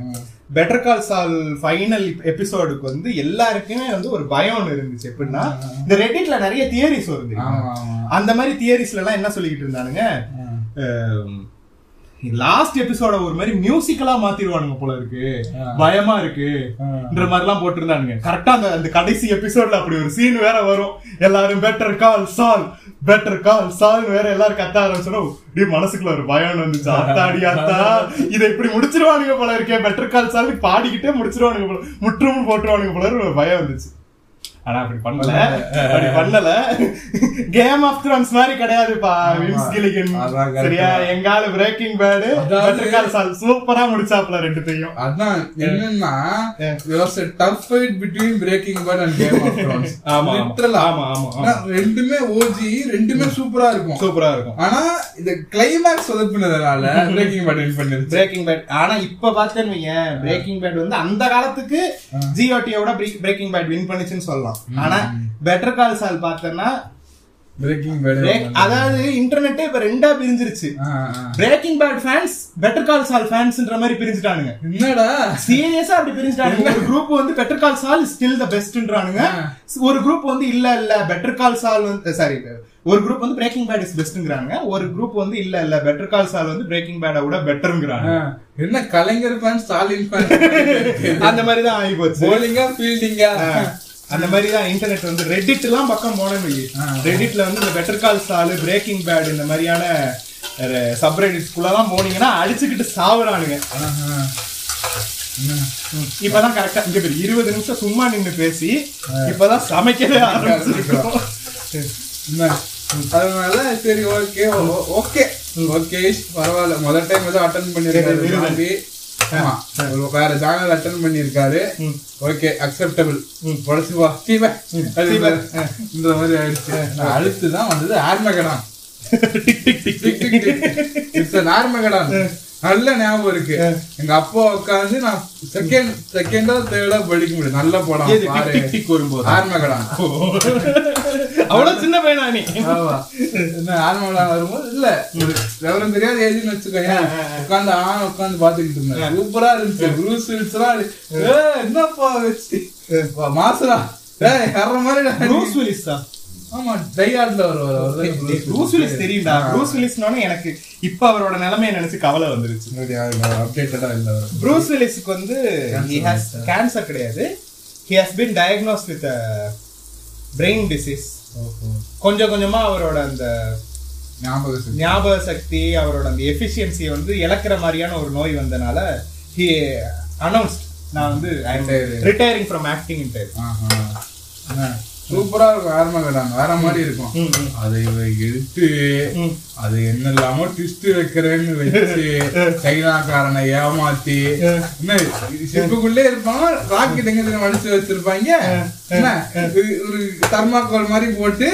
பெட்டர் கால் சால் ஃபைனல் எபிசோடுக்கு வந்து எல்லாருக்குமே வந்து ஒரு பயம் இருந்துச்சு. எப்படின்னா, இந்த ரெடிட்ல நிறைய தியரிஸ் வருது. அந்த மாதிரி தியரிஸ்ல எல்லாம் என்ன சொல்லிக்கிட்டு இருந்தானுங்க, லாஸ்ட் எபிசோட ஒரு மாதிரி மியூசிக்கலா மாத்திடுவானுங்க போல இருக்கு, பயமா இருக்குன்ற மாதிரி எல்லாம் போட்டிருந்தானுங்க. கரெக்டா அந்த கடைசி எபிசோட்ல அப்படி ஒரு சீன் வேற வரும், எல்லாரும் பெட்டர் கால் சால் பெட்டர் கால் சால் வேற எல்லாரும் கத்த ஆரம்பிச்சோம். இப்படி மனசுக்குள்ள ஒரு பயம் வந்துச்சு, அத்தாடியாத்தா இதை இப்படி முடிச்சிருவானுங்க போல இருக்கே, பெட்டர் கால் சால் பாடிக்கிட்டே முடிச்சிருவானுங்க போல, முற்றும் போட்டுருவானுங்க போல ஒரு பயம் வந்துச்சு. ஆனா அப்படி பண்ணல கேம் ஆஃப் த்ரோன்ஸ் மாதிரி கிடையாதுப்பா. வின்ஸ் கில்லிகன் சரியா, எங்கால பிரேக்கிங் பேட் சூப்பரா முடிச்சாப்ல ரெண்டுத்தையும். அதான் என்னன்னா, tough fight between Breaking Bad and Game of Thrones. ஆமா, ரெண்டுமே ஓஜி, ரெண்டுமே சூப்பரா இருக்கும். ஆனா இந்த கிளைமாக்ஸ் சொதப்பினதுனால பிரேக்கிங் பேட் வின் பண்ணிருச்சு. பிரேக்கிங் பேட் ஆனா இப்ப பார்த்தேன்னு பிரேக்கிங் பேட் வந்து அந்த காலத்துக்கு ஜிஓடியோட பிரேக்கிங் பேட் வின் பண்ணிச்சுன்னு சொல்லலாம். ஆனா பெட்டர் கால் சால் பார்த்தேன்னா, அதாவது இன்டர்நெட்டே இப்ப ரெண்டா பிரிஞ்சிருச்சு. Breaking Bad fans, Better Call Saul ஃபேன்ஸ்ன்ற மாதிரி பிரிஞ்சிட்டானுங்க. என்னடா சீரியஸா அப்படி பிரிஞ்சிட்டானுங்க. ஒரு குரூப் வந்து பெட்டர் கால் சால் ஸ்டில் தி பெஸ்ட்ன்றானுங்க, ஒரு குரூப் வந்து இல்ல பெட்டர் கால் சால் சாரி ஒரு குரூப் வந்து பிரேக்கிங் பேட் இஸ் பெஸ்ட்ங்கறாங்க, ஒரு குரூப் வந்து இல்ல பெட்டர் கால் சால் வந்து பிரேக்கிங் பேட விட பெட்டர்ங்கறாங்க. என்ன கலைஞர் ஃபேன்ஸ், ஸ்டாலின் ஃபேன்ஸ், அந்த மாதிரி தான் ஆகி போச்சு. போலிங்கா ஃபீல்டிங்கா அந்த மாதிரி தான் இன்டர்நெட் வந்து. ரெடிட் எல்லாம் பக்கம் போனோம், ரெடிட்ல வந்து இந்த பெட்டர் கால் சால் பிரேக்கிங் பேட் இந்த மாதிரியான சப்ரெடிட்ஸ்குள்ளலாம் போனீங்கன்னா அடிச்சுக்கிட்டு சாவுறானுங்க. இப்பதான் கரெக்டா இங்க பேர் 20 நிமிஷம் சும்மா நின்று பேசி இப்பதான் சமைக்கவே ஆரம்பிச்சிருக்கோம். அதனால சரி, ஓகே ஓகே ஓகே பரவாயில்ல. முதல் டைம் ஏதோ அட்டன் பண்ணிருக்காரு, வேற சேனல் அட்டன் பண்ணிருக்காரு. ஓகே, அக்செப்டபிள் மாதிரி ஆயிடுச்சு. அடுத்துதான் வந்தது ஆர்மகடான். ஆர்மகடான் நல்ல ஞாபகம் இருக்கு. எங்க அப்பா உட்காந்து நான் செகண்டா 3rd படிக்க முடியும், நல்ல படம் வரும்போது ஆர்மகடான். அவ்வளவு சின்ன பையனா நீ? ஆர்மகடான் வரும்போது இல்ல விவரம் தெரியாத ஏஜ்னு வச்சுக்கோங்க, உட்காந்து பாத்துக்கிட்டு இருந்தேன். சூப்பரா இருந்துச்சு. என்னப்பா வச்சு மாசுரா வர்ற மாதிரி. ஆமா, டையார்ட்ல வருவார். தெரியும்டா ப்ரூஸ் வில்லிஸ்னானே. எனக்கு இப்ப அவரோட நிலைமையை நினைச்சு கவலை வந்துருச்சு. அப்டேட்டடா இல்ல, ப்ரூஸ் வில்லிஸ்க்கு வந்து he has cancer கிடையாது, he has been diagnosed with a brain disease. கொஞ்சம் கொஞ்சமா அவரோட அந்த ஞாபக சக்தி, அவரோட அந்த எஃபிஷியன்சி வந்து இழக்கிற மாதிரியான ஒரு நோய் வந்தனால he announced நான் வந்து I am retiring from acting in time. சூப்பரா இருக்கும் ஆர்மகடான், வேற மாதிரி இருக்கும். அதை எடுத்து அது என்ன இல்லாம ட்விஸ்ட் வைக்கிறேன்னு வச்சு சைனாக்காரனை ஏமாத்தி என்ன சிப்புக்குள்ளே இருப்பாங்க, ராக்கெட் எங்க அடிச்சு வச்சிருப்பாங்க, என்ன ஒரு தர்மாக்கோல் மாதிரி போட்டு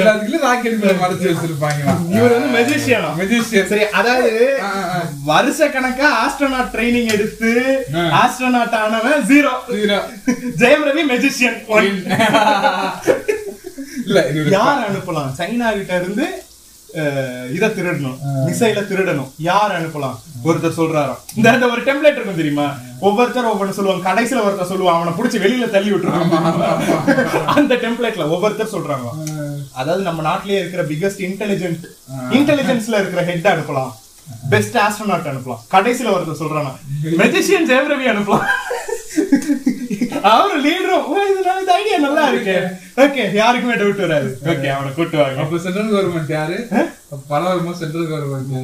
எல்லாத்துக்குள்ளயும் ராக்கெட் மேல மறைச்சு வச்சிருப்பாங்க. இவர் வந்து மெஜிஷியன். சரி, அதாவது வருஷ கணக்கா ஆஸ்ட்ரோநாட் ட்ரைனிங் எடுத்து ஆஸ்ட்ரோநாட் ஆனவன் 0. ஜெயம் ரவி மெஜிஷியன். இல்ல யார் அனுப்பலாம் சைனா கிட்ட இருந்து இதை திருடணும், மிசைல திருடணும், யார் அனுப்பலாம். ஒருத்தர் சொல்றாராம், இந்த ஒரு டெம்ப்ளேட் இருக்கும் தெரியுமா, ஒவ்வொருத்தர் ஒவ்வொன்னு சொல்லுவாங்க, கடைசியில ஒருத்தர் சொல்லுவான் அவனை பிடிச்சி வெளியில தள்ளி விட்டுருவான். அந்த டெம்ப்ளேட்ல ஒவ்வொருத்தர் சொல்றாங்க, அதாவது நம்ம நாட்டிலேயே இருக்கிற பிகஸ்ட் இன்டெலிஜென்ஸ்ல இருக்கிற ஹெட் அனுப்பலாம், பெஸ்ட் ஆஸ்ட்ரோனாட் அனுப்பலாம், கடைசியில ஒருத்தர் சொல்றாங்க மெஜிஷியன் ஜெயரவி அனுப்பலாம். அவரு லீடரும் ஐடியா நல்லா இருக்கு, ஓகே, யாருக்குமே டவுட் வராது, ஓகே அவனை கூட்டுவாங்க. அப்ப சென்ட்ரல் கவர்மெண்ட் யாரு, பல வருமா சென்ட்ரல் கவர்மெண்ட்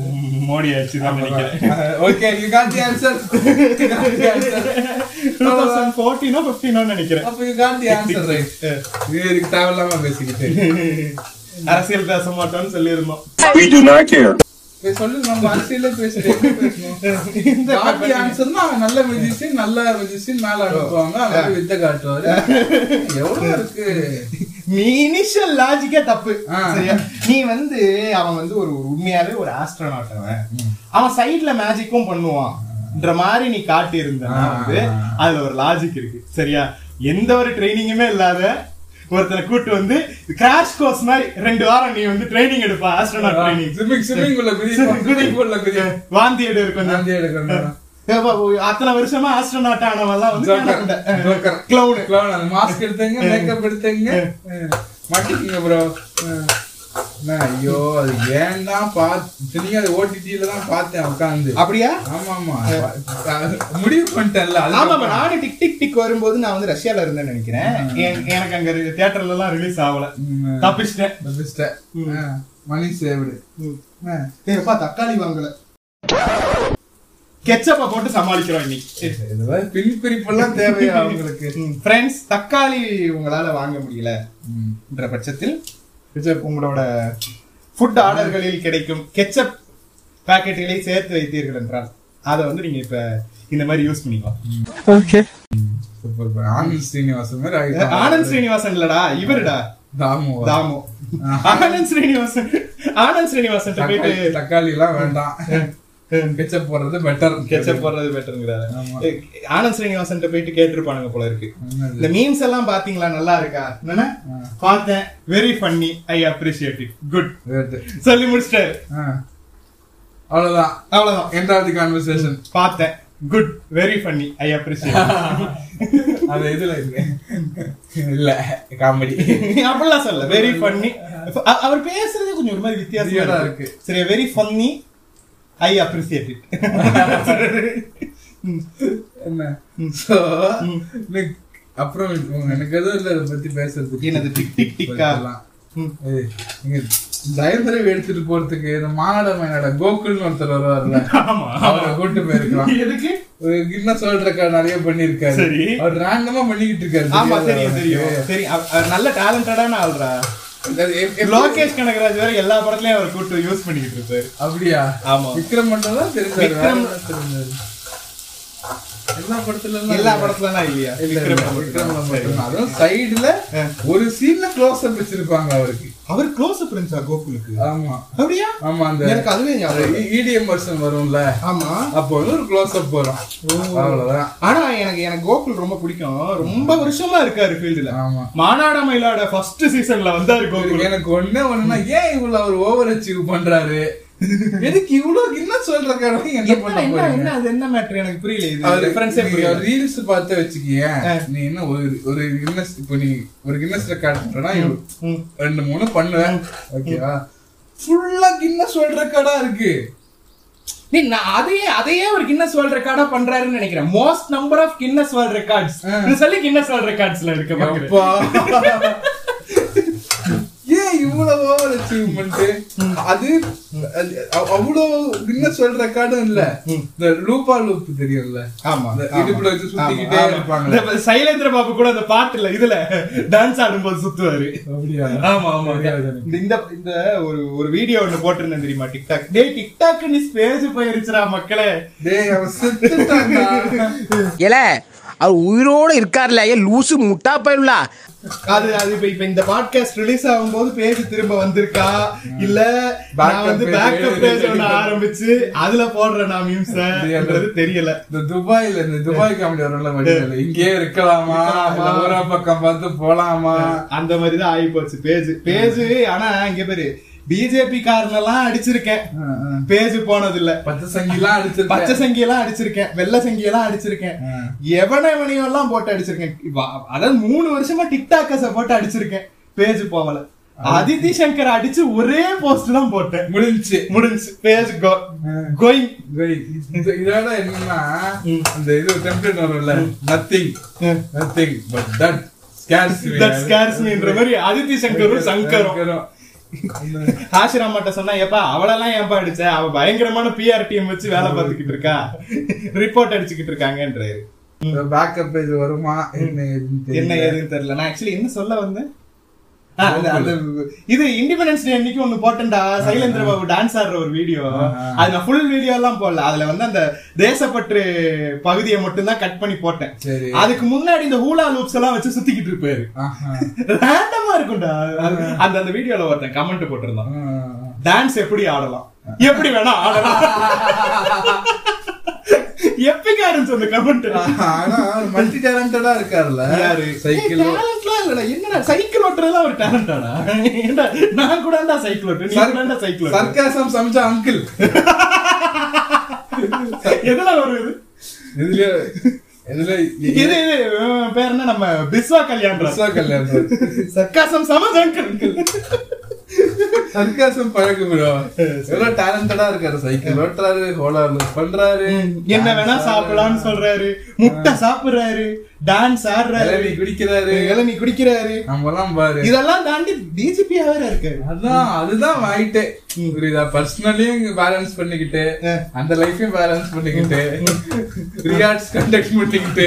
மோடி ஆச்சு தான் நினைக்கிறேன். Okay, you got the answer. 2014 15 நினைக்கிறேன். அப்ப you got the answer right. இதுக்கு தேவலாம பேசிக்கிட்டு அரசியல் பேச மாட்டோம்னு சொல்லிருந்தோம். We do not care. அவன் சைட்ல மேஜிக்கும் பண்ணுவான் மாதிரி நீ காட்டி இருந்த அதுல ஒரு லாஜிக் இருக்கு சரியா. எந்த ஒரு ட்ரைனிங்குமே இல்லாத ஒருத்தனை கூட்டு வந்து கிராஷ் கோர்ஸ் மாதிரி 2 வாரம் நீ வந்து ட்ரைனிங் எடுப்பா, ஆஸ்ட்ரோனாட் ட்ரைனிங், வாந்தி எடு இருக்கும். அத்தனை வருஷமா ஆஸ்ட்ரோனாட் ஆனவெல்லாம் வந்து க்ளவுன் மாஸ்க் எடுத்தங்க, மேக்கப் எடுத்தங்க, மாட்டிக்கிங்க ப்ரோ. ஐயோ அது ஏன் தான் பாத்தீங்க, அது ஓடிடில தான் பார்த்தேன் உட்காந்து. அப்படியா? ஆமா ஆமா, முடிவு பண்ணிட்டேன்ல. ஆமா, நானே டிக் டிக் டிக் வரும்போது நான் வந்து ரஷ்யால இருந்தேன்னு நினைக்கிறேன். எனக்கு அங்க தியேட்டர்ல எல்லாம் ரிலீஸ் ஆகல, தப்பிச்சிட்டேன். Money saved. ஏப்பா தக்காளி வாங்கல, கெச்சப்ப போட்டு சமாளிக்கிறோம் இன்னைக்கு. பின்பிரிப்பெல்லாம் தேவையா உங்களுக்கு? ஃப்ரெண்ட்ஸ், தக்காளி உங்களால வாங்க முடியலன்ற பட்சத்தில் உங்களோட ஃபுட் ஆர்டர்களில் கிடைக்கும் கெச்சப் பாக்கெட்டுகளை சேர்த்து வைத்தீர்கள் என்றால் அதை வந்து நீங்க இப்ப இந்த மாதிரி யூஸ் பண்ணிக்கலாம். Okay, super. ஆனந்த் ஸ்ரீனிவாசன் மாதிரி. ஆனந்த் ஸ்ரீனிவாசன் இல்லடா, இவருடா, தாமு. தாமு, ஆனந்த் ஸ்ரீனிவாசன். ஆனந்த் ஸ்ரீனிவாசன் போயிட்டு தக்காளி எல்லாம் வேண்டாம், கெச்சப் போடுறது பெட்டர், கெச்சப் போடுறது பெட்டர்ங்கிறாரு. ஆனந்த் ஸ்ரீனிவாசன் போயிட்டு கேட்டிருப்பானுங்க போல இருக்கு. இந்த மீம்ஸ் எல்லாம் பாத்தீங்களா, நல்லா இருக்கா? என்ன பார்த்தேன், very funny, I appreciate it, good சொல்லி முடிச்சிட்டாரு. அவ்வளவுதான், அவ்வளவுதான். எண்டாவது கான்வர்சேஷன். பார்த்தேன், good, very funny, I appreciate. அது எதுல இருக்கு இல்ல காமெடி அப்படிலாம் சொல்ல. வெரி ஃபன்னி, அவர் பேசுறது கொஞ்சம் ஒரு மாதிரி வித்தியாசமா இருக்கு சரியா. Very funny, I appreciate it. என்ன அப்புறம் எனக்கு எதுவும் இல்லை அதை பத்தி பேசுறதுக்கு. என்னது டிக் டிக் டிக்காலாம் தயந்தரவு எடுத்துட்டு போறதுக்கு. இந்த மாநாட மேனாட கோகுல்னு ஒருத்தர் வருவார்ல, அவரை கூட்டு போயிருக்கலாம். எதுக்கு என்ன சொல்றக்கா, நிறைய பண்ணிருக்காரு அவர், ரேண்டமா பண்ணிக்கிட்டு இருக்காரு. நல்ல டேலண்டடான ஆள்ரா. லோகேஷ் கனகராஜ் வேற எல்லா படத்துலயும் அவர் கூட்டு யூஸ் பண்ணிக்கிட்டு இருப்பாரு. அப்படியா? ஆமா, விக்ரம் மட்டும் தான் தெரிஞ்சாரு. எல்லா படத்துல, எல்லா படத்துலாம் இல்லையா? விக்ரம் அதுவும் சைடுல ஒரு சீன்ல க்ளோஸ் அப் வச்சிருப்பாங்க அவருக்கு. அவர் க்ளோஸ் அப் இருந்துச்சா கோகுலுக்கு? ஆமா. அப்படியா? ஆமா, அந்த எனக்கு அதுவே EDM வெர்ஷன் வரும்ல. ஆமா, அப்போ ஒரு க்ளோஸ் அப் வரும், அவ்வளவுதான். ஆனா எனக்கு கோகுல் ரொம்ப பிடிக்கும், ரொம்ப வருஷமா இருக்காரு ஃபீல்டுல. ஆமா, மானாட மயிலோட ஃபர்ஸ்ட் சீசன்ல வந்தாரு கோகுல். எனக்கு ஒண்ணா ஏன் இவ்வளவு அவர் ஓவர் அச்சீவ் பண்றாரு, எதுக்கு இவ்வளவு என்ன சொல்றக்கான என்ன பண்ண, என்ன அது என்ன மேட்டர் எனக்கு புரியல. ரீல்ஸ் பார்த்து வச்சுக்கிய நீ என்ன ஒரு கின்னஸ், இப்ப நீ ஒரு கின்னஸ் ரெக்கார்ட் பண்றனா 2-3 பண்ணுவேன், ஓகேவா? ஃபுல்லா கின்னஸ் வேர்ல்ட் ரெக்கார்டா இருக்கு. நீ அதையே ஒரு கின்னஸ் வேர்ல்ட் ரெக்கார்டா பண்றாருன்னு நினைக்கிறேன். Most number of Guinness world records சொல்லி கின்னஸ் வேர்ல்ட் ரெக்கார்ட்ஸ்ல இருக்க இவ்வளவு அச்சீவ்மெண்ட். அது அவ்வளவு என்ன சொல்ற ரெக்கார்டும் இல்ல. இந்த லூப்பா லூப் தெரியல? ஆமா, இதுக்குள்ள வச்சு சுத்திக்கிட்டே இருப்பாங்க. சைலேந்திர பாபு கூட அந்த பாட்டுல இதுல டான்ஸ் ஆடும்போது சுத்துவாரு. அப்படியா? ஆமா ஆமா. இந்த இந்த ஒரு வீடியோ ஒண்ணு போட்டிருந்தேன் தெரியுமா, டிக்டாக். டேய், டிக்டாக் நீ ஸ்பேஸ் போயிருச்சுடா மக்களே. டேய், அவன் செத்துட்டான்டா. ஏல அவர் உயிரோட இருக்காருல, ஏ லூசு முட்டா பையலா. அது இப்ப இந்த பாட்காஸ்ட் ரிலீஸ் ஆகும் போது பேசி திரும்ப வந்திருக்கா இல்ல வந்து பேக்கப் பேஜ் ஒண்ணு ஆரம்பிச்சு அதுல போடுற நாமியம்ஸ்ன்றது தெரியல. இந்த துபாயில இந்த துபாய் காமெடி வரல, இங்கேயே இருக்கலாமா, ஒரு பக்கம் பார்த்து போலாமா, அந்த மாதிரிதான் ஆகி போச்சு பேஜ். ஆனா இங்க பேரு பிஜேபி காரனெல்லாம் அடிச்சிருக்கேன், பேஜ் போனது இல்ல. பச்சை சங்கி எல்லாம் அடிச்சிருக்கேன், வெள்ளை சங்கி எல்லாம் அடிச்சிருக்கேன், எவனையும் எல்லாம் போட்டு அடிச்சிருக்கேன். அதாவது 3 வருஷமா டிக்டாக்கஸ போட்டு அடிச்சிருக்கேன், பேஜ் போவல. அதிதி சங்கர் அடிச்சு ஒரே போஸ்ட் தான் போட்டேன், முடிஞ்சு முடிஞ்சு பேஜ் கோயிங். இதோட என்னன்னா அந்த இது டெம்ப்ளேட் வரும்ல, nothing nothing but that scares me, that scares மீன்ற மாதிரி அதிதி சங்கரும் சங்கரும் ஆசிராமாட்ட சொன்னா, ஏப்பா அவளெல்லாம் ஏப்பா அடிச்ச, அவ பயங்கரமான பிஆர் டீம் வச்சு வேலை பார்த்துக்கிட்டு இருக்கா, ரிப்போர்ட் அடிச்சுக்கிட்டு இருக்காங்கன்றாரு. பேக்கப் இது வருமா என்ன என்ன ஏதுன்னு தெரியல. நான் ஆக்சுவலி என்ன சொல்ல வந்து, இது இண்டிபெண்டன்ஸ் டே அன்னைக்கு ஒண்ணு போட்டேன்டா, சைலேந்திர பாபு டான்ஸ் ஆடுற ஒரு வீடியோ. அது நான் ஃபுல் வீடியோ எல்லாம் போடல, அதுல வந்து அந்த தேசப்பற்று பகுதியை மட்டும் தான் கட் பண்ணி போட்டேன். அதுக்கு முன்னாடி இந்த ஹூலா லூப்ஸ் எல்லாம் வச்சு சுத்திக்கிட்டு இருப்பாரு, ரேண்டமா இருக்கும்டா. அந்த அந்த வீடியோல ஒருத்தன் கமெண்ட் போட்டிருந்தான், டான்ஸ் எப்படி ஆடலாம், எப்படி வேணா ஆடலாம். சர்க்காசம் பழக்கம் இருக்காரு, சைக்கிள் ஓட்டுறாரு, பண்றாரு, என்ன வேணா சாப்பிடலாம்னு சொல்றாரு, முட்டை சாப்பிடுறாரு, டான்ஸ் ஆடுறாரு, குடிக்கிறாரு, இளநீ குடிக்கிறாரு. நம்மலாம் பாரு, இதெல்லாம் தாண்டி பிஜேபி வேற இருக்கு. அதான் அதுதான் ஆயிட்டே புரியுதா, பர்சனலையும் பேலன்ஸ் பண்ணிக்கிட்டு, அந்த லைஃபையும் பேலன்ஸ் பண்ணிக்கிட்டு, ரியாட்ஸ் கண்டக்ட் பண்ணிக்கிட்டு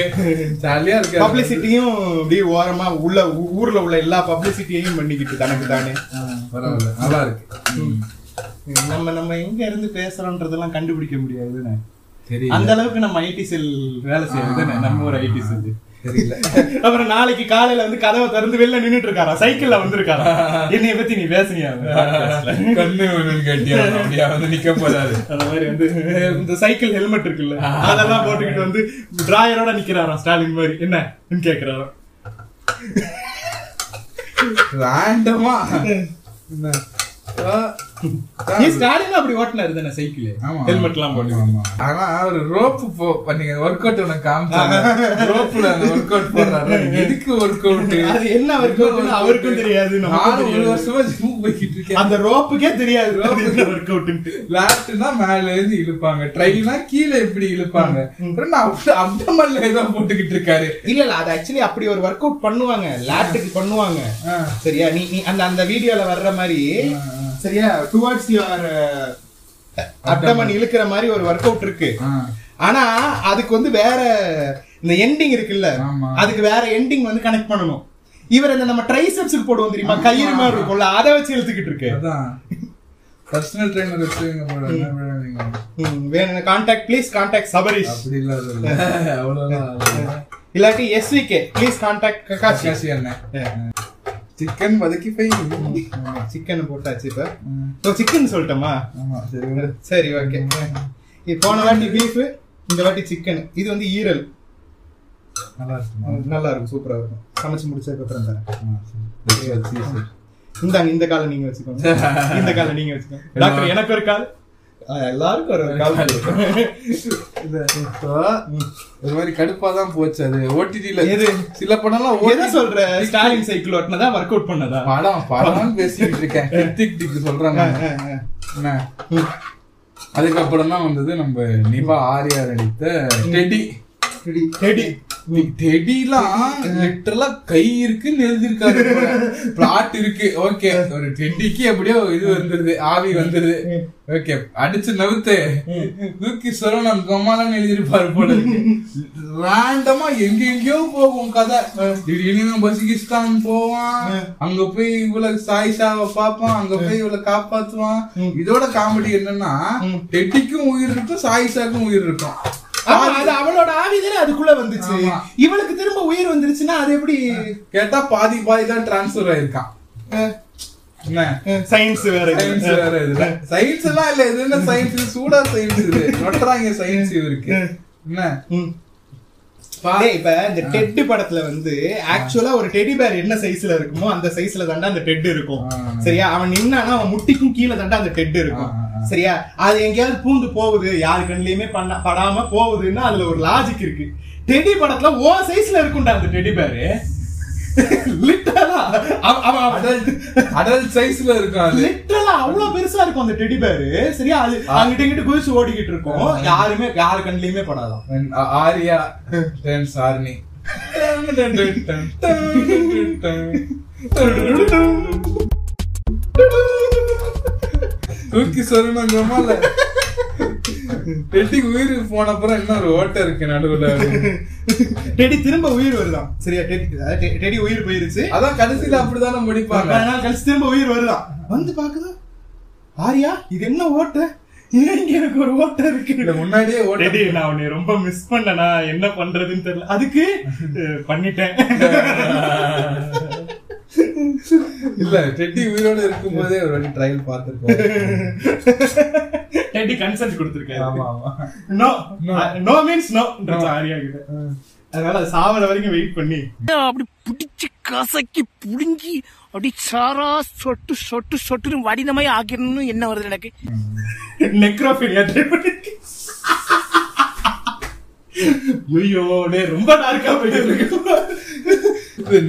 ஜாலியா இருக்கு. பப்ளிசிட்டியும் அப்படியே ஓரமா உள்ள ஊர்ல உள்ள எல்லா பப்ளிசிட்டியையும் பண்ணிக்கிட்டு தனக்கு தானே. பரவாயில்ல, நல்லா இருக்கு. நம்ம நம்ம எங்க இருந்து பேசுறோன்றதெல்லாம் கண்டுபிடிக்க முடியாதுன்னு, அந்த அளவுக்கு நம்ம ஐடி செல் வேலை செய்யறது. நம்ம ஒரு ஐடி செல் தெரியல. அப்புறம் நாளைக்கு காலையில வந்து கதவை திறந்து வெளில நின்னுட்டு இருக்காரா, சைக்கிள்ல வந்திருக்காரா, என்னைய பத்தி நீ பேசுனியா, கண்ணு கட்டியா அப்படியா வந்து நிக்க போறாரு. அந்த மாதிரி வந்து இந்த சைக்கிள் ஹெல்மெட் இருக்குல்ல, அதெல்லாம் போட்டுக்கிட்டு வந்து டிராயரோட நிக்கிறாராம் ஸ்டாலின் மாதிரி, என்னன்னு கேக்குறாரோ ரேண்டமா. அப்படி ஓட்டினாரு தானே சைக்கிள், ஹெல்மெட் எல்லாம் போட்டுக்கோங்க. ஆனா ஒரு ரோப்பு ஒர்க் அவுட் உனக்கு காமிச்சாங்க, ரோப்ல ஒர்க் அவுட் போடுறாரு. எதுக்கு ஒர்க் அவுட், அது என்ன ஒர்க் அவுட் அவருக்கும் தெரியாது. 4 வருஷமா ஜிம் போய்கிட்டு இருக்கேன், அந்த ரோப்புக்கே தெரியாது ஒர்க் அவுட். லேப்னா மேல இருந்து இழுப்பாங்க, ட்ரைனா கீழே இப்படி இழுப்பாங்க. அப்டமன்ல ஏதோ போட்டுக்கிட்டு இருக்காரு. இல்ல இல்ல, அது ஆக்சுவலி அப்படி ஒரு ஒர்க் அவுட் பண்ணுவாங்க, லேப்டுக்கு பண்ணுவாங்க. சரியா, நீ அந்த அந்த வீடியோல வர்ற மாதிரி சரியா, டுவார்ட்ஸ் யுவர் அப்டமன் இழுக்கிற மாதிரி ஒரு ஒர்க் அவுட் இருக்கு. ஆனா அதுக்கு வந்து வேற இந்த எண்டிங் இருக்குல்ல, அதுக்கு வேற எண்டிங் வந்து கனெக்ட் பண்ணணும். இவர் இந்த நம்ம ட்ரைசெப்ஸ்க்கு போடுவோம் தெரியுமா, கயிறு மாதிரி இருக்கும்ல, அதை வச்சு இழுத்துக்கிட்டு இருக்கு. பர்சனல் ட்ரைனர் வச்சுங்க, கான்டாக்ட் ப்ளீஸ் கான்டாக்ட் சபரிஷ், அப்படி இல்ல அவ்வளவுதான். இல்லாட்டி எஸ்விகே ப்ளீஸ் கான்டாக்ட் ககாஷி அண்ணன். சிக்கன் வதக்கி போய் சிக்கன் போட்டாச்சு. இப்போ சிக்கன் சொல்லிட்டோமா? சரி ஓகே. போன வாட்டி பீஃபு, இந்த வாட்டி சிக்கன். இது வந்து ஈரல், நல்லா இருக்கும், நல்லா இருக்கும், சூப்பராக இருக்கும். சமைச்சு முடிச்சதுக்கப்புறம் தரேன். இந்தாங்க, இந்த காலை நீங்கள் வச்சுக்கோங்க, இந்த காலை நீங்கள் வச்சுக்கோங்க டாக்டர். எனக்கு ஒரு கால், எல்லாருக்கும் ஒரு கால். கடுப்பா தான் போச்சு அது. ஓடிடில சில படம்லாம் சொல்ற, ஸ்டாலின் சைக்கிள் ஓட்டினதான் ஒர்க் அவுட் பண்ணதா, படம் படம் பேசிக்கிட்டு இருக்கேன் சொல்றாங்க. அதுக்கப்புறம் தான் வந்தது நம்ம நிபா ஆரியா நடித்த டெடி. கை இருக்குன்னு எழுதிருக்காரு, பிளாட் இருக்கு. ஓகே, ஒரு டெட்டிக்கு எப்படியோ இது வந்துருது, ஆவி வந்துருது. ஓகே, அடிச்சு நவுத்து தூக்கி சொல்லணும் கம்மாலான்னு எழுதிருப்பாரு போல. ரேண்டமா எங்க எங்கேயோ போகும் கதை. திடீர்னு பசிகிஸ்தான் போவான், அங்க போய் இவ்வளவு சாயிஷாவை பாப்பான், அங்க போய் இவ்வளவு காப்பாத்துவான். இதோட காமெடி என்னன்னா, டெட்டிக்கும் உயிர் இருக்கும், சாயிஷாக்கும் உயிர் இருக்கும். அவளோட ஆவி தானே அதுக்குள்ள வந்துச்சு, இவளுக்கு திரும்ப உயிர் வந்துருச்சுன்னா அது எப்படி கேட்டா பாதி பாதி தான் டிரான்ஸ்பர் ஆயிருக்கான். சயின்ஸ் வேற, சயின்ஸ் வேற. இதுல சயின்ஸ் எல்லாம் இல்ல, இது என்ன சயின்ஸ், சூடா சயின்ஸ், இது நொட்டுறாங்க சயின்ஸ் இவருக்கு. என்ன இப்ப இந்த டெட் படத்துல வந்து ஆக்சுவலா ஒரு டெடி பேர் என்ன சைஸ்ல இருக்குமோ அந்த சைஸ்ல தாண்டா அந்த டெட் இருக்கும். சரியா, அவன் நின்னானா அவன் முட்டிக்கும் கீழே தாண்டா அந்த டெட் இருக்கும். சரியா, அது எங்கேயாவது பூந்து போகுது, யாரு கண்ணுலயுமே படாம போகுதுன்னா அதுல ஒரு லாஜிக் இருக்கு. டெடி படத்துல ஓ சைஸ்ல இருக்கும்டா அந்த டெடி பேரு, லிட்டரலா அடல்ட் சைஸ்ல இருக்கும், லிட்டரலா அவ்வளவு பெருசா இருக்கும் அந்த டெடி பேரு. சரியா, அது அங்கிட்ட இங்கிட்ட குதிச்சு ஓடிக்கிட்டு இருக்கும், யாருமே யாரு கண்ணுலயுமே படாதான். ஆரியா சாரணி தூக்கி சொல்லணுங்கிறமா இல்ல டெடி உயிர் போன அப்புறம் என்ன ஒரு ஓட்ட இருக்கு நடுவுல, டெடி திரும்ப உயிர் வருதான். சரியா, டெடி உயிர் போயிருச்சு, அதான் கடைசியில அப்படிதானே முடிப்பாங்க. அதனால கடைசி திரும்ப உயிர் வருதான், வந்து பாக்குதா ஆரியா இது என்ன ஓட்ட, எனக்கு ஒரு ஓட்ட இருக்கு முன்னாடியே ஓட்டடி, நான் உன்னை ரொம்ப மிஸ் பண்ணனா என்ன பண்றதுன்னு தெரியல, அதுக்கு பண்ணிட்டேன். இல்ல டெடி உயிரோட இருக்கும் போதே ஒரு வாட்டி ட்ரையல் பார்த்திருக்கோம், டெடி கன்சென்ட் கொடுத்திருக்கேன். ஆமா ஆமா, no no means no Arya கிட்ட. அதனால சாவர வரைக்கும் வெயிட் பண்ணி அப்படி புடிச்சு கசக்கி புடுங்கி அப்படி சாரா சொட்டு சொட்டு சொட்டு வடினமாய் ஆக்கிடணும்னு என்ன வருது எனக்கு, நெக்ரோஃபிலியா ரொம்ப டார்க்கா போயிட்டு இருக்கு.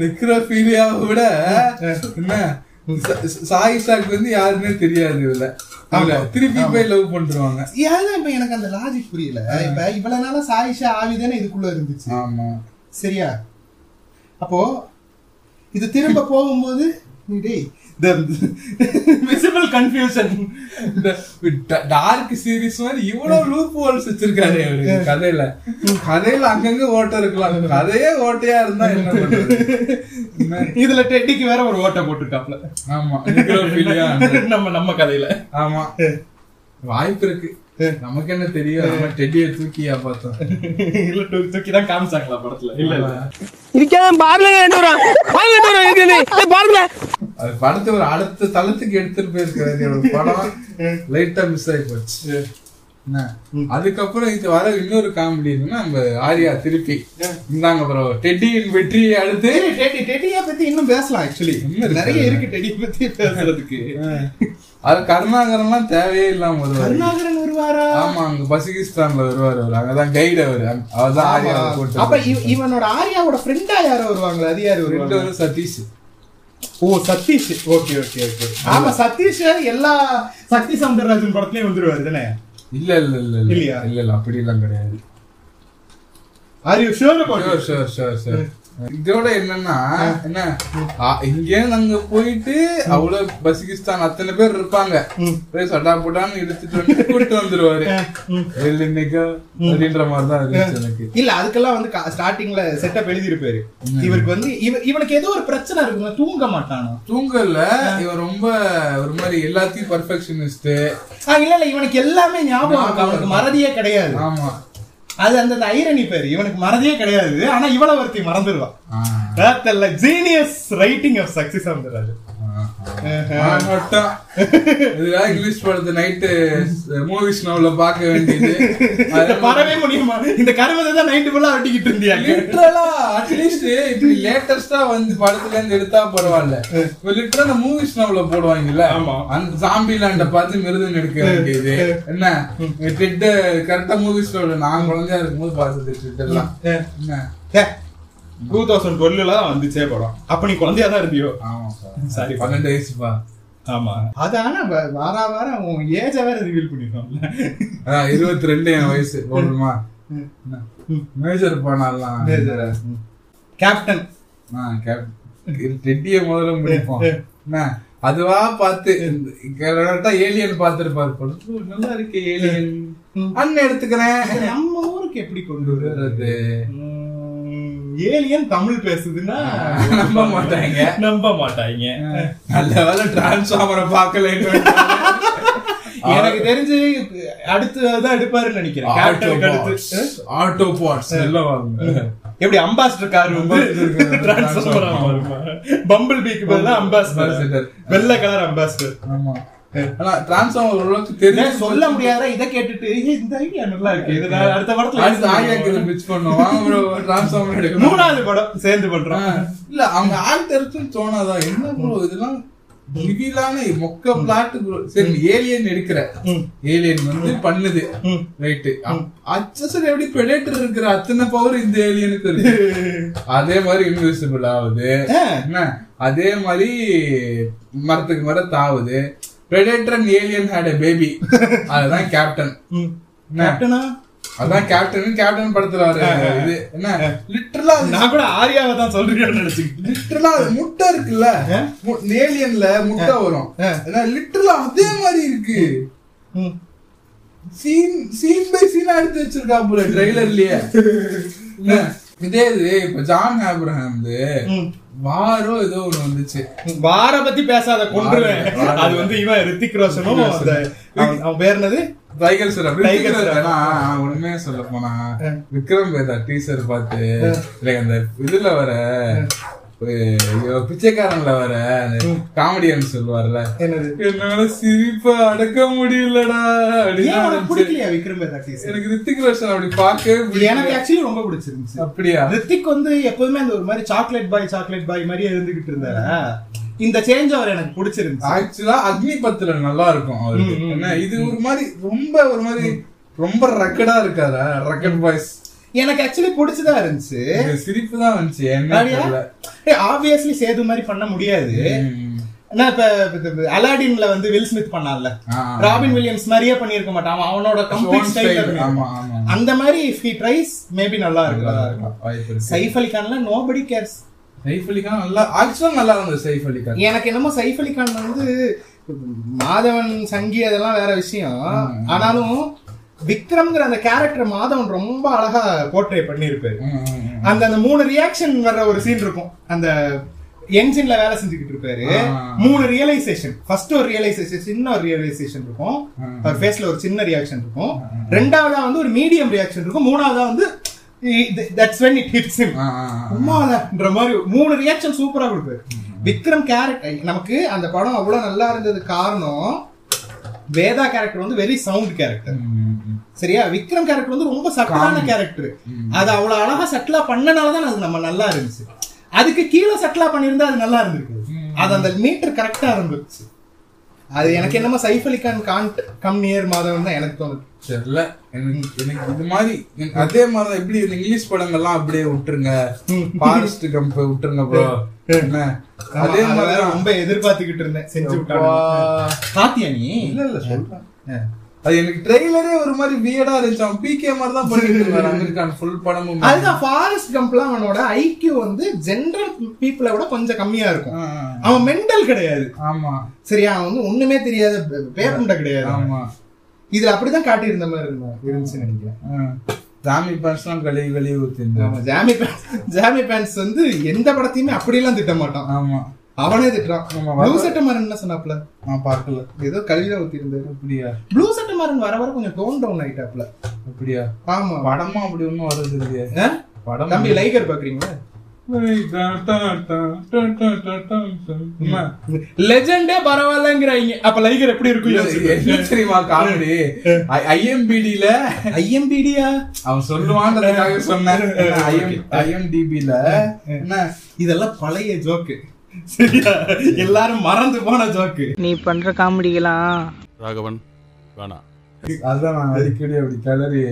நெக்ரோஃபிலியாவை விட என்ன சாயிஷாக்கு வந்து யாருன்னே தெரியாது, இல்ல திருப்பி போய் லவ் பண்றாங்க. எனக்கு அந்த லாஜிக் புரியல. இப்ப இவ்வளவு நாளா சாயிஷா ஆவிதானே இதுக்குள்ள இருந்துச்சு. ஆமா சரியா, அப்போ இது திரும்ப போகும்போது டார்க் சீரிஸ் மாதிரி இவ்வளவு லூப் ஹோல்ஸ் வச்சிருக்காரு கதையில, கதையில அங்கங்க ஓட்ட இருக்கலாம், கதையே ஓட்டையா இருந்தா என்ன பண்றது. இதுல டெட்டிக்கு வேற ஒரு ஓட்ட போட்டுருக்காப்ல. ஆமா நம்ம கதையில. ஆமா வாய்ப்பு இருக்கு, நமக்கு என்ன தெரியும், டெட்டியை தூக்கியா பார்த்தோம் இல்ல தூக்கிதான் காமிச்சாங்களா படத்துல, இல்ல இல்ல இதுக்கெல்லாம் பாருங்க அது படத்தை ஒரு அடுத்த தளத்துக்கு எடுத்துட்டு போயிருக்க படம் லைட்டா மிஸ் ஆகி போச்சு. அதுக்கப்புறம் இது வர இன்னொரு காமெடி நம்ம ஆரியா திருப்பி இருந்தாங்க. அப்புறம் டெட்டியின் வெற்றியை அடுத்து டெட்டியை பத்தி இன்னும் பேசலாம், ஆக்சுவலி நிறைய இருக்கு டெட்டியை பத்தி பேசுறதுக்கு. அது கருணாகரன் எல்லாம் தேவையே இல்லாம வருவாரு. கருணாகரன் வருவாரா? ஆமா, அங்க பசிகிஸ்தான்ல வருவாரு அவரு, அங்கதான் கைடு அவரு, அவர்தான் ஆரியா போட்டு. அப்ப இவனோட ஆரியாவோட ஃப்ரெண்டா யாரோ வருவாங்களா? அது யாரு வருவாங்க? சதீஷ். ஓ சதீஷ், ஓகே ஓகே ஓகே. ஆமா சதீஷ் எல்லா சக்தி சௌந்தரராஜன் படத்துலயும் வந்துருவாரு தானே? இல்ல இல்ல இல்ல இல்லையா? இல்ல இல்ல அப்படி எல்லாம் கிடையாது. இதோட என்னன்னா என்ன, இங்கே நாங்க போயிட்டு அவ்வளவு பசிகிஸ்தான் அத்தனை பேர் இருப்பாங்க, சட்டா போட்டான்னு எடுத்துட்டு வந்து கூப்பிட்டு வந்துருவாரு அப்படின்ற மாதிரிதான் இருந்துச்சு எனக்கு. இல்ல அதுக்கெல்லாம் வந்து ஸ்டார்டிங்ல செட்டப் எழுதியிருப்பாரு. இவருக்கு வந்து இவனுக்கு ஏதோ ஒரு பிரச்சனை இருக்குங்க, தூங்க மாட்டானோ? தூங்கல, இவன் ரொம்ப ஒரு மாதிரி எல்லாத்தையும் பர்ஃபெக்ஷனிஸ்ட். இல்ல இல்ல இவனுக்கு எல்லாமே ஞாபகம் இருக்கு, அவனுக்கு மறதியே கிடையாது. ஆமா அது அந்த ஐரணி பேரு, இவனுக்கு மறதியே கிடையாது, ஆனா இவ்வளவு ஒருத்தி மறந்துடுவான். Genius writing of Sakthi Soundararajan. English படத்து நைட்டு மூவிஸ் நவல பாக்க வேண்டியது வரவே முடியுமா? இந்த கருவதான் நைட்டு ஃபுல்லா வெட்டிக்கிட்டு இருந்தியா? லிட்டரலா அட்லீஸ்ட் இப்படி லேட்டஸ்டா வந்து படத்துல இருந்து எடுத்தா பரவாயில்ல, லிட்டரலா மூவிஸ் நவல போடுவாங்கல்ல, அந்த ஜாம்பி லேண்ட பார்த்து மிருதன் எடுக்க வேண்டியது என்ன ட்விட்டு கரெக்டா. மூவிஸ் நவல நான் குழந்தையா இருக்கும்போது பார்த்தது ட்விட்டர்லாம் என்ன 2012 தான் வந்துச்சே படம். அப்ப நீ குழந்தையாதான் இருந்தியோ? சாரி 12 வயசுப்பா. ஆமா அது ஆனா வார வாரம் உன் ஏஜ வேற ரிவீல் பண்ணிடுவான். 22 என் வயசு போடுமா. மேஜர் போனாலாம், மேஜர் கேப்டன் டெட்டிய முதல்ல முடிப்போம். அதுவா பார்த்து ஏலியன் பார்த்துருப்பாரு, நல்லா இருக்கு ஏலியன் அண்ணன் எடுத்துக்கிறேன். நம்ம ஊருக்கு எப்படி கொண்டு வர்றது? ஏலியன் தமிழ் பேசுதுன்னா நம்ப மாட்டாங்க, நம்ப மாட்டாங்க. நல்ல வேலை டிரான்ஸ்ஃபார்மரை பார்க்கல, எனக்கு தெரிஞ்சு அடுத்ததான் எடுப்பாருன்னு நினைக்கிறேன். ஆட்டோ பார்ட்ஸ் எல்லாம் வாங்க, எப்படி அம்பாஸ்டர் கார் வந்து டிரான்ஸ்ஃபார்மர், பம்பிள் பீக்கு பதிலா அம்பாஸ்டர், வெள்ளை கலர் அம்பாஸ்டர். ஆமா சொல்ல முடியாத இதை கேட்டுட்டு இந்த ஐடியா நல்லா இருக்கு அடுத்த படத்துல மூணாவது படம் சேர்ந்து பண்றோம் இல்ல அவங்க ஆள் தெரிச்சு தோணாதான் என்ன ப்ரோ இதெல்லாம் மொக்க பிளாட் சரி ஏலியன் எடுக்கிற ஏலியன் வந்து பண்ணுது ரைட்டு அச்சசர் எப்படி பெடேட்டர் இருக்கிற அத்தனை பவர் இந்த ஏலியனுக்கு இருக்கு அதே மாதிரி இன்விசிபிள் ஆகுது அதே மாதிரி மரத்துக்கு மரம் தாவுது Predator and Alien had a baby. அதுதான் கேப்டன் கேப்டனா அதான் கேப்டன் கேப்டன் படுத்துறாரு இது என்ன லிட்டரலா நான் கூட ஆரியாவை தான் சொல்றேன்னு நினைச்சேன் லிட்டரலா முட்டை இருக்குல்ல ஏலியன்ல முட்டை வரும் லிட்டரலா அதே மாதிரி இருக்கு சீன் சீன் பை சீனா எடுத்து வச்சிருக்கா போல ட்ரெய்லர்லயே இதே இது இப்ப ஜான் ஆப்ரஹாம் வாரோ ஏதோ ஒண்ணு வந்துச்சு வார பத்தி பேசாத கொன்றுவேன் அது வந்து இவன் ரித்திக் ரோஷனும் அவன் பேர்னது டைகர் சார் உண்மையா சொல்ல போனா விக்ரம் வேதா டீசர் பார்த்து இல்ல அந்த இதுல வர பிச்சைக்காரன்ல வர காமெடியன் சொல்லுவார்ல என்னால சிரிப்ப அடக்க முடியலடா பிடிக்கலையா விக்ரம் எனக்கு ரித்திக் ரோஷன் அப்படி பார்க்க எனக்கு ஆக்சுவலி ரொம்ப பிடிச்சிருந்துச்சு. அப்படியா ரித்திக் வந்து எப்பவுமே அந்த ஒரு மாதிரி சாக்லேட் பாய் மாதிரி இருந்துகிட்டு இருந்தாரு. இந்த சேஞ்ச் அவர் எனக்கு பிடிச்சிருந்துச்சு. ஆக்சுவலா அக்னிபத்துல நல்லா இருக்கும் அவருக்கு. என்ன இது ஒரு மாதிரி ரொம்ப ரக்கடா இருக்காரா ரக்கட் பாய்ஸ் எனக்கு ஆக்சுவலி பிடிச்சதா இருந்துச்சு. சிரிப்பு தான் வந்துச்சு. ஆப்வியஸ்லி சேது மாதிரி பண்ண முடியாது. ஆனா இப்ப அலாடின்ல வந்து வில் ஸ்மித் பண்ணான்ல, ராபின் வில்லியம்ஸ் மாதிரியே பண்ணிருக்க மாட்டான். அவனோட கம்ப்ளீட் ஸ்டைல் அந்த மாதிரி இஃப் ஹி ட்ரைஸ் மேபி நல்லா இருக்கும். சைஃப் அலி கான்ல நோபடி கேர்ஸ். சைஃப் அலி கான் நல்லா ஆக்சுவலா நல்லா இருந்தது. சைஃப் அலி கான் எனக்கு என்னமோ சைஃப் அலி கான் வந்து மாதவன் சங்கி அதெல்லாம் வேற விஷயம். ஆனாலும் விக்ரம்ங்கிற அந்த கேரக்டர் மாதவன் ரொம்ப அழகா போர்ட்ரே பண்ணிருப்பாரு. அந்த மூணு ரியாக்ஷன் வர்ற ஒரு சீன் இருக்கும். அந்த என்ஜின்ல வேலை செஞ்சுக்கிட்டு இருப்பாரு. மூணு ரியலைசேஷன். ஃபர்ஸ்ட் ஒரு ரியலைசேஷன், சின்ன ஒரு ரியலைசேஷன் இருக்கும். அவர் ஃபேஸ்ல ஒரு சின்ன ரியாக்ஷன் இருக்கும். ரெண்டாவதா வந்து ஒரு மீடியம் ரியாக்ஷன் இருக்கும். மூணாவதா வந்து that's when it hits him. அம்மான்ற மாதிரி மூணு ரியாக்ஷன் சூப்பரா கொடுப்பாரு விக்ரம் கேரக்டர். நமக்கு அந்த படம் அவ்வளவு நல்லா இருந்தது காரணம், வேதா கேரக்டர் வந்து வெரி சவுண்ட் கேரக்டர். சரியா, விக்ரம் கேரக்டர் வந்து ரொம்ப சட்டலான கேரக்டர். அது அவ்வளவு அழகா சட்டலா பண்ணனாலதான் அது நம்ம நல்லா இருந்துச்சு. அதுக்கு கீழே சட்டலா பண்ணிருந்தா அது நல்லா இருந்திருக்கு. அது அந்த மீட்டர் கரெக்டா இருந்துச்சு. அது எனக்கு என்னமோ Saif Ali Khan can't come near Madhavan தான் எனக்கு தோணுது. தெரியல எனக்கு இது மாதிரி. அதே மாதிரிதான் எப்படி இந்த இங்கிலீஷ் படங்கள்லாம் அப்படியே விட்டுருங்க, ஃபாரஸ்ட் கம்ப் விட்டுருங்க ப்ரோ. அதே மாதிரி ரொம்ப எதிர்பார்த்துக்கிட்டு இருந்தேன். செஞ்சு பாத்தியா நீ? இல்ல சொல்றேன். அது எனக்கு ட்ரெய்லரே ஒரு மாதிரி வியர்டா இருந்துச்சு. அவன் பிகே மாதிரி தான் பண்ணிட்டு இருந்தாரு அமீர் கான் ஃபுல் படமும். அதுதான் ஃபாரஸ்ட் கம்ப்லாம் அவனோட ஐக்யூ வந்து ஜெனரல் பீப்புளை விட கொஞ்சம் கம்மியா இருக்கும். அவன் மெண்டல் கிடையாது. ஆமா சரியா, அவன் வந்து ஒண்ணுமே தெரியாத பேரண்ட கிடையாது. ஆமா இதுல அப்படிதான் காட்டி இருந்த மாதிரி இருந்துச்சு நினைக்கிறேன். ஜாமி பேன்ஸ் எல்லாம் கழிவு ஊத்திருந்தாங்க. ஜாமி பேன்ஸ் வந்து எந்த படத்தையுமே அப்படியெல்லாம் திட்ட மாட்டான். ஆமா அவனே திட்டான். என்ன சொன்னாப்ல நான் பார்க்கல, ஏதோ கல்வியா ஊத்தி இருந்தாரு. அப்படியா ப்ளூ சட்டமாறன் வர வர கொஞ்சம் டோன் டவுன் ஆயிட்டாப்ல. அப்படியா? ஆமா படமா அப்படி ஒன்னும் வருது இல்லையா படம். தம்பி லைகர் பாக்குறீங்களா? லெஜெண்டே பரவாயில்லங்கிறாங்க. அப்ப லைகர் எப்படி இருக்கும் தெரியுமா? காமெடி ஐஎம்பிடில ஐஎம்பிடியா அவன் சொல்லுவான்றதுக்காக சொன்னாரு. ஐஎம்டிபில என்ன இதெல்லாம் பழைய ஜோக்கு. எல்லாரும் மறந்து போன ஜோக்கு. நீ பண்ற காமெடிகளாம் ராகவன் வேணா. அதான் நான் அடிக்கடி அப்படி கிளறி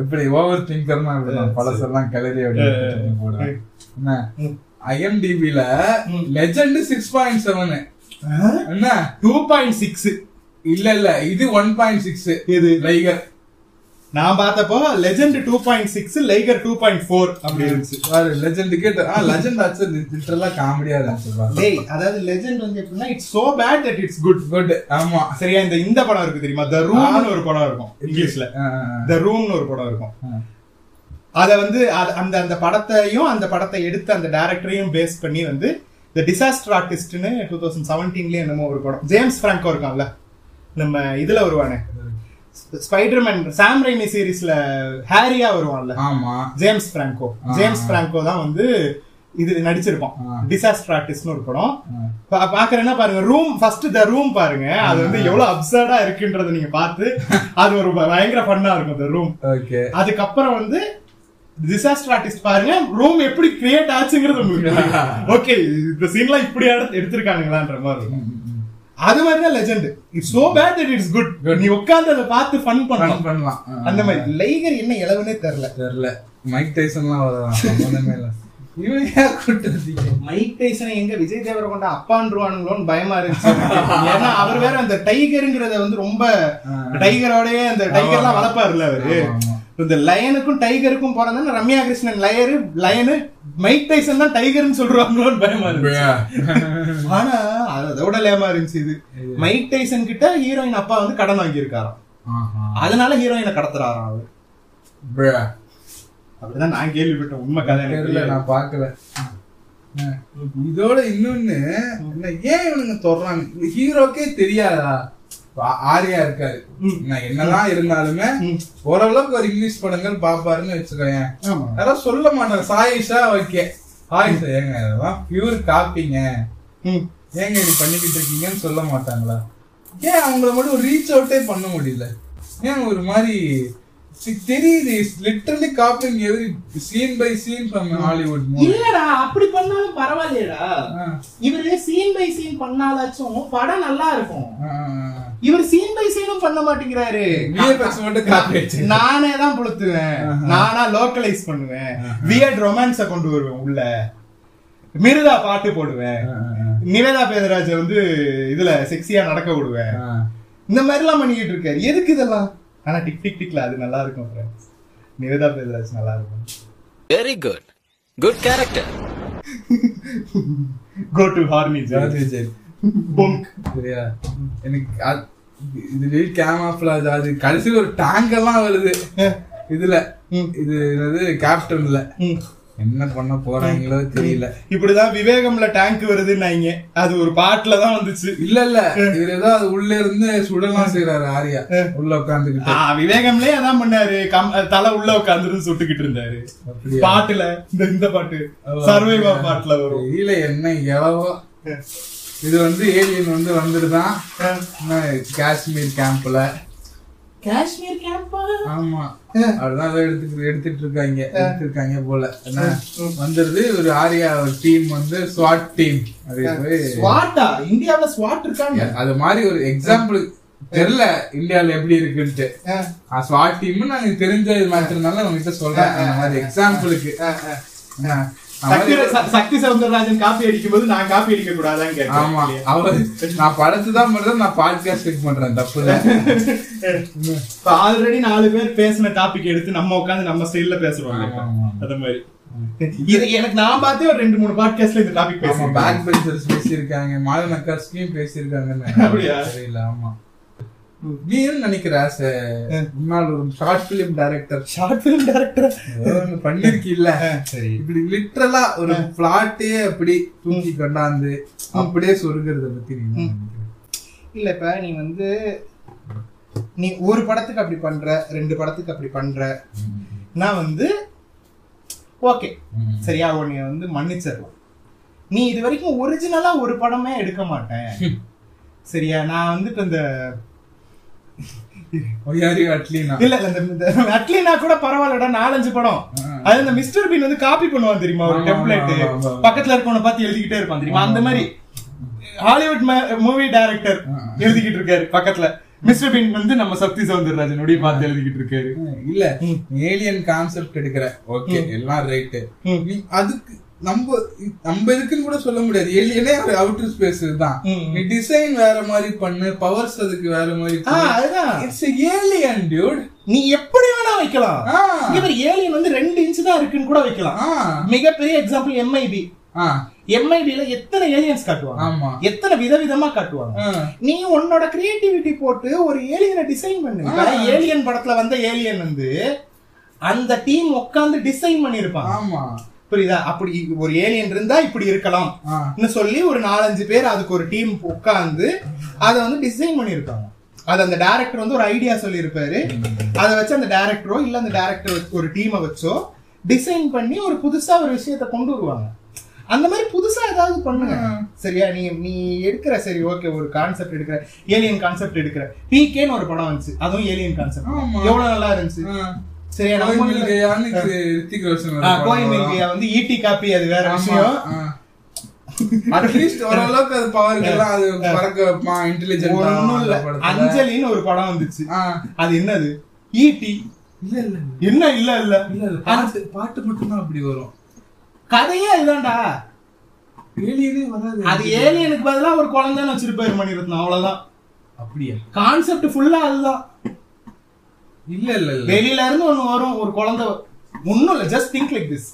எப்படி ஓவர் திங்கர்னா பழசெல்லாம் கிளறி அப்படி போடுறேன். என்ன ஐஎம்டிபில லெஜெண்ட் 6.7 என்ன 2.6 இல்ல இது 1.6. இது லைகர் நான் பார்த்தப்போ லெஜெண்ட் 2.6 லைகர் 2.4 அப்படி இருந்துச்சு. லெஜெண்டுக்கு லெஜெண்ட் ஆச்சு லிட்டரலா காமெடியா இருந்துச்சு. டேய் அதாவது லெஜெண்ட் வந்து எப்படின்னா it's so bad that it's good. ஆமா சரியா. இந்த படம் இருக்கு தெரியுமா, த ரூம்னு ஒரு படம் இருக்கும். இங்கிலீஷ்ல த ரூம்னு ஒரு படம் இருக்கும். அத வந்து அந்த அந்த படத்தையும் அந்த படத்தை எடுத்து அந்த டைரக்டரையும் பேஸ் பண்ணி வந்து தி டிசாஸ்டர் ஆர்டிஸ்ட்னு 2017 என்னமோ ஒரு படம். ஜேம்ஸ் பிராங்கோ இருக்கான்ல நம்ம இதுல வருவானே ஸ்பைடர்மேன் சாம் ரெய்மி சீரீஸ்ல ஹாரியா வருவான்ல. ஆமா ஜேம்ஸ் பிராங்கோ தான் வந்து இது நடிச்சிருப்போம். டிசாஸ்டர் ஆர்டிஸ்ட்னு ஒரு படம் பாக்குறேன்னா பாருங்க, ரூம் ஃபர்ஸ்ட் த ரூம் பாருங்க, அது வந்து எவ்வளவு அப்சர்டா இருக்குன்றத நீங்க பார்த்து அது ஒரு பயங்கர ஃபன்னா இருக்கும் அந்த ரூம். அதுக்கப்புறம் வந்து டிசாஸ்டர் ஆர்டிஸ்ட் பாருங்க, ரூம் எப்படி கிரியேட் ஆச்சுங்கிறது உங்களுக்கு ஓகே இந்த சீன்லாம் இப்படி எடுத்திருக்கானுங்களான்ற மாதிரி இருக்கும். அது மாதிரிதான் legend. It's so bad that it's good. நீ உட்கார்ந்து அதை பார்த்து ஃபன் பண்ணலாம். அந்த மாதிரி லைகர் என்ன இளவுனே தெரியல. மைக் டைசன்லாம் ஒண்ணுமே இல்ல. இவன் மைக் டைசனை எங்க விஜய் தேவரகொண்டா அப்பான்றுவானுங்களோன்னு பயமா இருந்துச்சு. ஏன்னா அவர் வேற அந்த டைகருங்கிறத வந்து ரொம்ப டைகரோடய அந்த டைகர் எல்லாம் வளர்ப்பாருல அவரு. இந்த லயனுக்கும் டைகருக்கும் போறதுன்னா Ramya Krishnan லயரு line, Mike Tyson தான் டைகர்னு சொல்றாங்களோன்னு பயமா இருந்துச்சு. ஆனா அதோட லேமா இருந்துச்சு இது. மைக் டைசன் கிட்ட ஹீரோயின் அப்பா வந்து கடன் வாங்கியிருக்காராம், அதனால ஹீரோயினை கடத்துறாராம் அவரு. அப்படிதான் நான் கேள்விப்பட்டேன். உண்மை கதை தெரியல, நான் பாக்கல. இதோட இன்னொன்னு ஏன் இவனுங்க தொடறாங்க, இந்த ஹீரோக்கே தெரியாதா? ஆரியா இருக்காரு, நான் என்னதான் இருந்தாலுமே ஓரளவுக்கு ஒரு இங்கிலீஷ் படங்கள் பாப்பாருன்னு வச்சுக்கோங்க. யாரும் சொல்ல மாட்டாங்க சாயிஷா ஓகே ஹாய் சார் ஏங்க அதெல்லாம் பியூர் காப்பிங்க ஏங்க இது பண்ணிக்கிட்டு இருக்கீங்கன்னு சொல்ல மாட்டாங்களா? ஏன் அவங்கள மட்டும் ஒரு ரீச் அவுட்டே பண்ண முடியல? ஏன் ஒரு மாதிரி தெரியுது literally copying every scene by scene from Hollywood movie. இல்லடா அப்படி பண்ணாலும் பரவாயில்லையடா, இவரு சீன் பை சீன் பண்ணாலாச்சும் படம் நல்லா இருக்கும். இவர் சீன் பை சீனும் பண்ண மாட்டேங்கிறாரு. விஎஃப்எக்ஸ் மட்டும் காப்பி ஆச்சு. நானே தான் புழுத்துவேன், நானா லோக்கலைஸ் பண்ணுவேன், வியர்ட் ரொமான்ஸை கொண்டு வருவேன் உள்ள, மிருதா பாட்டு போடுவேன், நிவேதா பேதராஜ வந்து இதுல செக்ஸியா நடக்க விடுவேன். இந்த மாதிரி எல்லாம் பண்ணிக்கிட்டு இருக்காரு. எதுக்கு இதெல்லாம்? ஆனா டிக் டிக் டிக்ல அது நல்லா இருக்கும் ஃப்ரெண்ட்ஸ். நிவேதா பேதராஜ் நல்லா இருக்கும். Very good good character. Go to ஹார்மி ஜெய் பொங்க். சரியா எனக்கு இது கேமராஃப்ளாஜ். அது கடைசியில் ஒரு டேங்க் எல்லாம் வருது இதுல. இது கேப்டன்ல என்ன பண்ண போறாங்களோ தெரியல. இப்படிதான் விவேகம்ல டேங்க் வருதுன்னாங்க, அது ஒரு பாட்டுல தான் வந்துச்சு. இல்ல இல்ல இதுல ஏதோ அது உள்ள இருந்து சுடலாம் செய்யறாரு ஆரியா உள்ள உட்காந்துக்கிட்டு. விவேகம்லயே அதான் பண்ணாரு, தலை உள்ள உட்காந்துருந்து சுட்டுக்கிட்டு இருந்தாரு பாட்டுல. இந்த பாட்டு சர்வைவா பாட்டுல வரும். இல்ல என்ன எளவோ இது வந்து ஏலியன் வந்து வந்துடுதான் காஷ்மீர் கேம்ப்ல. காஷ்மீர் கேம்ப் ஆமா அதுதான் எடுத்துட்டு இருக்காங்க போல வந்துருது. ஒரு ஆரியா ஒரு டீம் வந்து ஸ்வாட் டீம். இந்தியாவில ஸ்வாட் இருக்காங்க. அது மாதிரி ஒரு எக்ஸாம்பிள் தெரியல இந்தியாவில எப்படி இருக்குன்ட்டு. ஸ்வாட் டீம் நாங்க தெரிஞ்ச மாத்திரம்னால உங்ககிட்ட சொல்றேன் எக்ஸாம்பிளுக்கு. சக்தி சவுந்தரராஜன் காப்பி அடிக்கும் போது நான் காப்பி அடிக்க கூடாதான் கேட்டேன். நான் படத்துதான் பண்றேன், நான் பாட்காஸ்ட் பண்றேன் தப்பு. ஆல்ரெடி 4 பேர் பேசின டாபிக் எடுத்து நம்ம உட்காந்து நம்ம ஸ்டைல்ல பேசுவாங்க. அது மாதிரி இது எனக்கு நான் பார்த்தே ஒரு 2-3 பாட்காஸ்ட்ல இந்த டாபிக் பேசுவோம். பேக் பெஞ்சர்ஸ் பேசியிருக்காங்க, மாதவன் அக்காஸ்கியும் பேசியிருக்காங்க. அப்படியா? இல்ல ஆமா. நீ என்ன நினைக்கிற முன்னாள் ஒரு ஷார்ட் பிலிம் டைரக்டர் பண்ணிருக்கீல்ல, இப்படி லிட்டரலா ஒரு பிளாட்டே அப்படி தூங்கி கொண்டாந்து அப்படியே சொருகிறத பத்தி நீ இல்ல. இப்ப நீ வந்து நீ ஒரு படத்துக்கு அப்படி பண்ற, 2 படத்துக்கு அப்படி பண்ற, நான் வந்து ஓகே சரியா உன்னை வந்து மன்னிச்சிடலாம். நீ இது வரைக்கும் ஒரிஜினலா ஒரு படமே எடுக்க மாட்டேன் சரியா. நான் வந்துட்டு இந்த அட்லீனா கூட பரவாயில்லடா 4-5 படம். அது இந்த மிஸ்டர் பீன் வந்து காப்பி பண்ணுவான் தெரியுமா, ஒரு டெம்ப்ளேட் பக்கத்துல இருக்கவனை பார்த்து எழுதிக்கிட்டே இருப்பான் தெரியுமா. அந்த மாதிரி ஹாலிவுட் மூவி டைரக்டர் எழுதிக்கிட்டு இருக்காரு பக்கத்துல, மிஸ்டர் பீன் வந்து நம்ம சக்தி சவுந்தரராஜனுடைய பார்த்து எழுதிக்கிட்டு இருக்காரு. இல்ல ஏலியன் கான்செப்ட் எடுக்கிற ஓகே எல்லாம் ரைட்டு. அதுக்கு நம்ம இருக்குன்னு கூட சொல்ல முடியாது. ஏலியனே ஒரு அவுட்டர் ஸ்பேஸ் தான். நீ டிசைன் வேற மாதிரி பண்ணு, பவர்ஸ் அதுக்கு வேற மாதிரி. It's alien dude. நீ எப்படி வேணா வைக்கலாம். இவர் ஏலியன் வந்து 2 இன்ச் தான் இருக்குன்னு கூட வைக்கலாம். மிகப்பெரிய எக்ஸாம்பிள் எம்ஐபி. எம்ஐபில எத்தனை ஏலியன்ஸ் காட்டுவாங்க, எத்தனை விதவிதமா காட்டுவாங்க. நீ உன்னோட கிரியேட்டிவிட்டி போட்டு ஒரு ஏலியனை டிசைன் பண்ணு. ஏலியன் படத்துல வந்த ஏலியன் வந்து அந்த டீம் உட்காந்து டிசைன் பண்ணிருப்பாங்க. ஆமா புரியுதா? அப்படி ஒரு ஏலியன் இருந்தா இப்படி இருக்கலாம் சொல்லி ஒரு 4-5 பேர் அதுக்கு ஒரு டீம் உட்காந்து அதை வந்து டிசைன் பண்ணிருக்காங்க. அது அந்த டைரக்டர் வந்து ஒரு ஐடியா சொல்லியிருப்பாரு, அதை வச்சு அந்த டைரக்டரோ இல்ல அந்த டைரக்டர் ஒரு டீமை வச்சோ டிசைன் பண்ணி ஒரு புதுசா ஒரு விஷயத்த கொண்டு வருவாங்க. அந்த மாதிரி புதுசா ஏதாவது பண்ணுங்க சரியா. நீ எடுக்கிற சரி ஓகே ஒரு கான்செப்ட் எடுக்கிற ஏலியன் கான்செப்ட் எடுக்கிற பிகேன்னு ஒரு படம் வந்துச்சு, அதுவும் ஏலியன் கான்செப்ட் எவ்வளவு நல்லா இருந்துச்சு சரியா. கோயம்பேடு வந்து ஈட்டி காப்பி அது வேற விஷயம். அட்லீஸ்ட் ஓரளவுக்கு அது பவர்லாம் அது பறக்க இன்டெலிஜென்ட் ஒண்ணும் இல்ல. அஞ்சலின்னு ஒரு படம் வந்துச்சு, அது என்னது ஈட்டி இல்ல இல்ல என்ன இல்ல இல்ல இல்ல பாட்டு மட்டும்தான் அப்படி வரும், கதையே அதுதான்டா. ஏலியனே வராது, அது ஏலியனுக்கு பதிலா ஒரு குழந்தைன்னு வச்சிருப்பாரு மணிரத்னம், அவ்வளவுதான். அப்படியே கான்செப்ட் ஃபுல்லா அதுதான். இல்ல இல்ல இல்ல வெளியில இருந்து ஒண்ணு வரும் ஒரு குழந்தை, ஒண்ணும் இல்ல ஜஸ்ட் திங்க் லைக் திஸ்.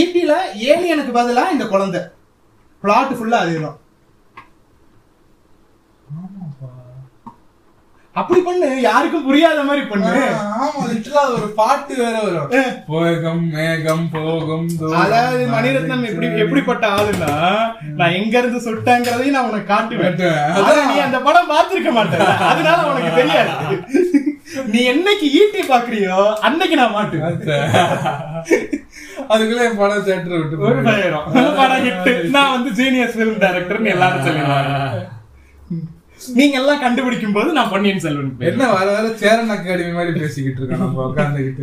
ஈட்டில ஏலியனுக்கு பதிலா இந்த குழந்தை, பிளாட் ஃபுல்லா அதுதான். அப்படி பண்ணு, யாருக்கும் புரியாத மாதிரி பண்ணு. ஆமா லிட்டரா ஒரு பாட்டு வேற வரும், போகம் மேகம் போகும். அதாவது மணிரத்னம் எப்படிப்பட்ட ஆளுன்னா, நான் எங்க இருந்து சொல்லிட்டேங்கிறதையும் நான் உனக்கு காட்டுவேன். அதான் நீ அந்த படம் பார்த்திருக்க மாட்டேன், அதனால உனக்கு தெரியாது. நீ என்னைக்கு ஈட்டி பாக்குறியோ அன்னைக்கு நான் மாட்டுவேன். அதுக்குள்ள என் படம் தேட்டர் விட்டு படம் கிட்டு நான் வந்து ஜீனியஸ் பிலிம் டைரக்டர்னு எல்லாரும் சொல்லுவாங்க. நீங்க எல்லாம் கண்டுபிடிக்கும் போது நான் பொன்னியின் செல்வன். என்ன வர வர சேரன் அகாடமி மாதிரி பேசிக்கிட்டு இருக்கோம் நம்ம உட்கார்ந்துகிட்டு.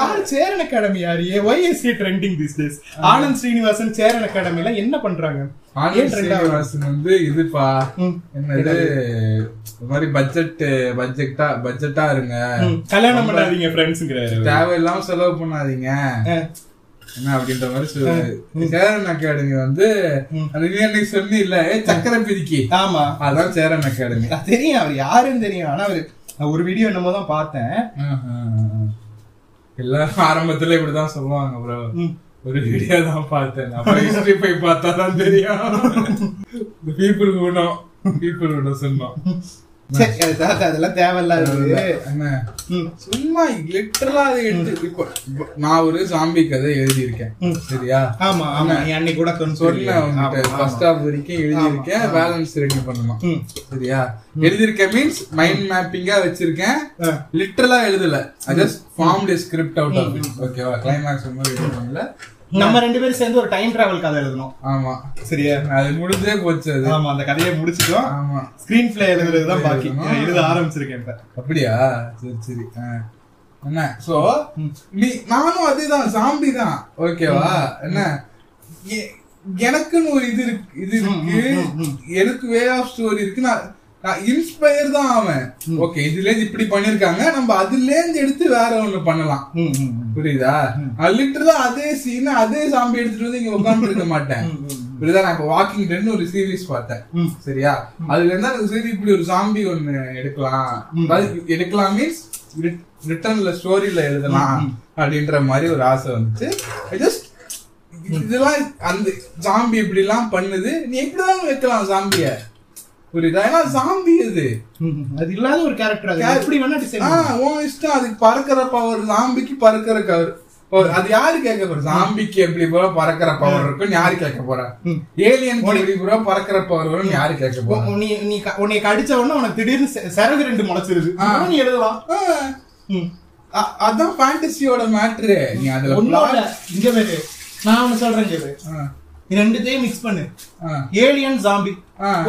யாரு சேரன் அகாடமி? யாரு why is it trending this days? Anand Srinivasan Cheran அகாடமில என்ன பண்றாங்க? ஆனந்த் ஸ்ரீனிவாசன் வந்து இதுப்பா என்னது மாதிரி பட்ஜெட்டா இருங்க, கல்யாணம் பண்ணாதீங்க ஃப்ரெண்ட்ஸ்ங்கறாரு, தேவையில்லாம செலவு பண்ணாதீங்க என்ன அப்படின்ற மாதிரி சொல்லுவாரு. சேரன் அகாடமி வந்து சொன்னி இல்ல சக்கர பிரிக்கி. ஆமா அதான் சேரன் அகாடமி. தெரியும் அவர் யாருன்னு தெரியும். ஆனா அவரு ஒரு வீடியோ என்னமோதான் பார்த்தேன். எல்லாரும் ஆரம்பத்துல இப்படிதான் சொல்லுவாங்க ப்ரோ, ஒரு வீடியோ தான் பார்த்தேன், அப்புறம் ஹிஸ்டரி போய் பார்த்தா தான் தெரியும். பீப்புள் விடும் பீப்புள் விடும் சொன்னோம். அதெல்லாம் தேவையில்லாது சும்மா லிட்டரலா அதை எடுத்து. நான் ஒரு சாம்பி கதை எழுதியிருக்கேன் சரியா. அன்னைக்கு கூட ஃபர்ஸ்ட் ஆஃப் வரைக்கும் எழுதியிருக்கேன், பேலன்ஸ் ரெடி பண்ணணும் சரியா. எழுதியிருக்கேன் மீன்ஸ் மைண்ட் மேப்பிங்கா வச்சிருக்கேன், லிட்டரலா எழுதல. I just formed a script out of it ஓகேவா. கிளைமாக்ஸ் பண்ணல, நம்ம ரெண்டு பேரும் சேர்ந்து ஒரு டைம் டிராவல் கதை எழுதணும். ஆமா சரியா, அது முடிஞ்சே போச்சு. ஆமா அந்த கதையை முடிச்சிட்டோம். ஆமா ஸ்கிரீன் பிளே எழுதுறதுதான் பாக்கி, எழுத ஆரம்பிச்சிருக்கேன் இப்ப. அப்படியா சரி சரி. என்ன சோ நீ நானும் அதுதான் சாம்பி தான் ஓகேவா. என்ன எனக்குன்னு ஒரு இது இருக்கு எனக்கு வே ஆஃப் ஸ்டோரி இருக்கு. நான் இன்ஸ்பயர் தான் ஆவேன் ஓகே, இதுல இருந்து இப்படி பண்ணிருக்காங்க நம்ம அதுல இருந்து எடுத்து வேற ஒண்ணு பண்ணலாம் புரியுதா. லிட்டரலா அதே சீன் அதே சாம்பி எடுத்துட்டு வந்து இங்க உட்காந்து இருக்க மாட்டேன் புரியுதா. நான் இப்ப வாக்கிங் டெட்னு ஒரு சீரீஸ் பார்த்தேன் சரியா. அதுல இருந்தா சரி இப்படி ஒரு சாம்பி ஒண்ணு எடுக்கலாம் மீன்ஸ் ரிட்டர்ன்ல ஸ்டோரியில எழுதலாம் அப்படின்ற மாதிரி ஒரு ஆசை வந்துச்சு. ஜஸ்ட் இதெல்லாம் அந்த சாம்பி இப்படி எல்லாம் பண்ணுது, நீ எப்படிதான் வைக்கலாம் சாம்பிய புரியுதா. ஏன்னா சாம்பி அது அது இல்லாத ஒரு கேரக்டர் எப்படி வேணா இஷ்டம். அதுக்கு பறக்கிற பவர், சாம்பிக்கு பறக்கிற பவர், அது யாரு கேட்க போற? சாம்பிக்கு எப்படி போற பறக்கிற பவர் இருக்குன்னு யாரு கேட்க போற? ஏலியன் எப்படி போற பறக்கிற பவர் வரும்னு யாரு கேட்க போற? உன்னை அடிச்ச உடனே உனக்கு திடீர்னு சிறகு ரெண்டு முளைச்சிருது, நீ எழுதலாம். அதான் ஃபேண்டசியோட மேட்ரு. நீ அதுல இங்க பேரு நான் ஒண்ணு சொல்றேன் கேளு, ரெண்டுத்தையும் மிக்ஸ் பண்ணு. ஏலியன் ஜாம்பி,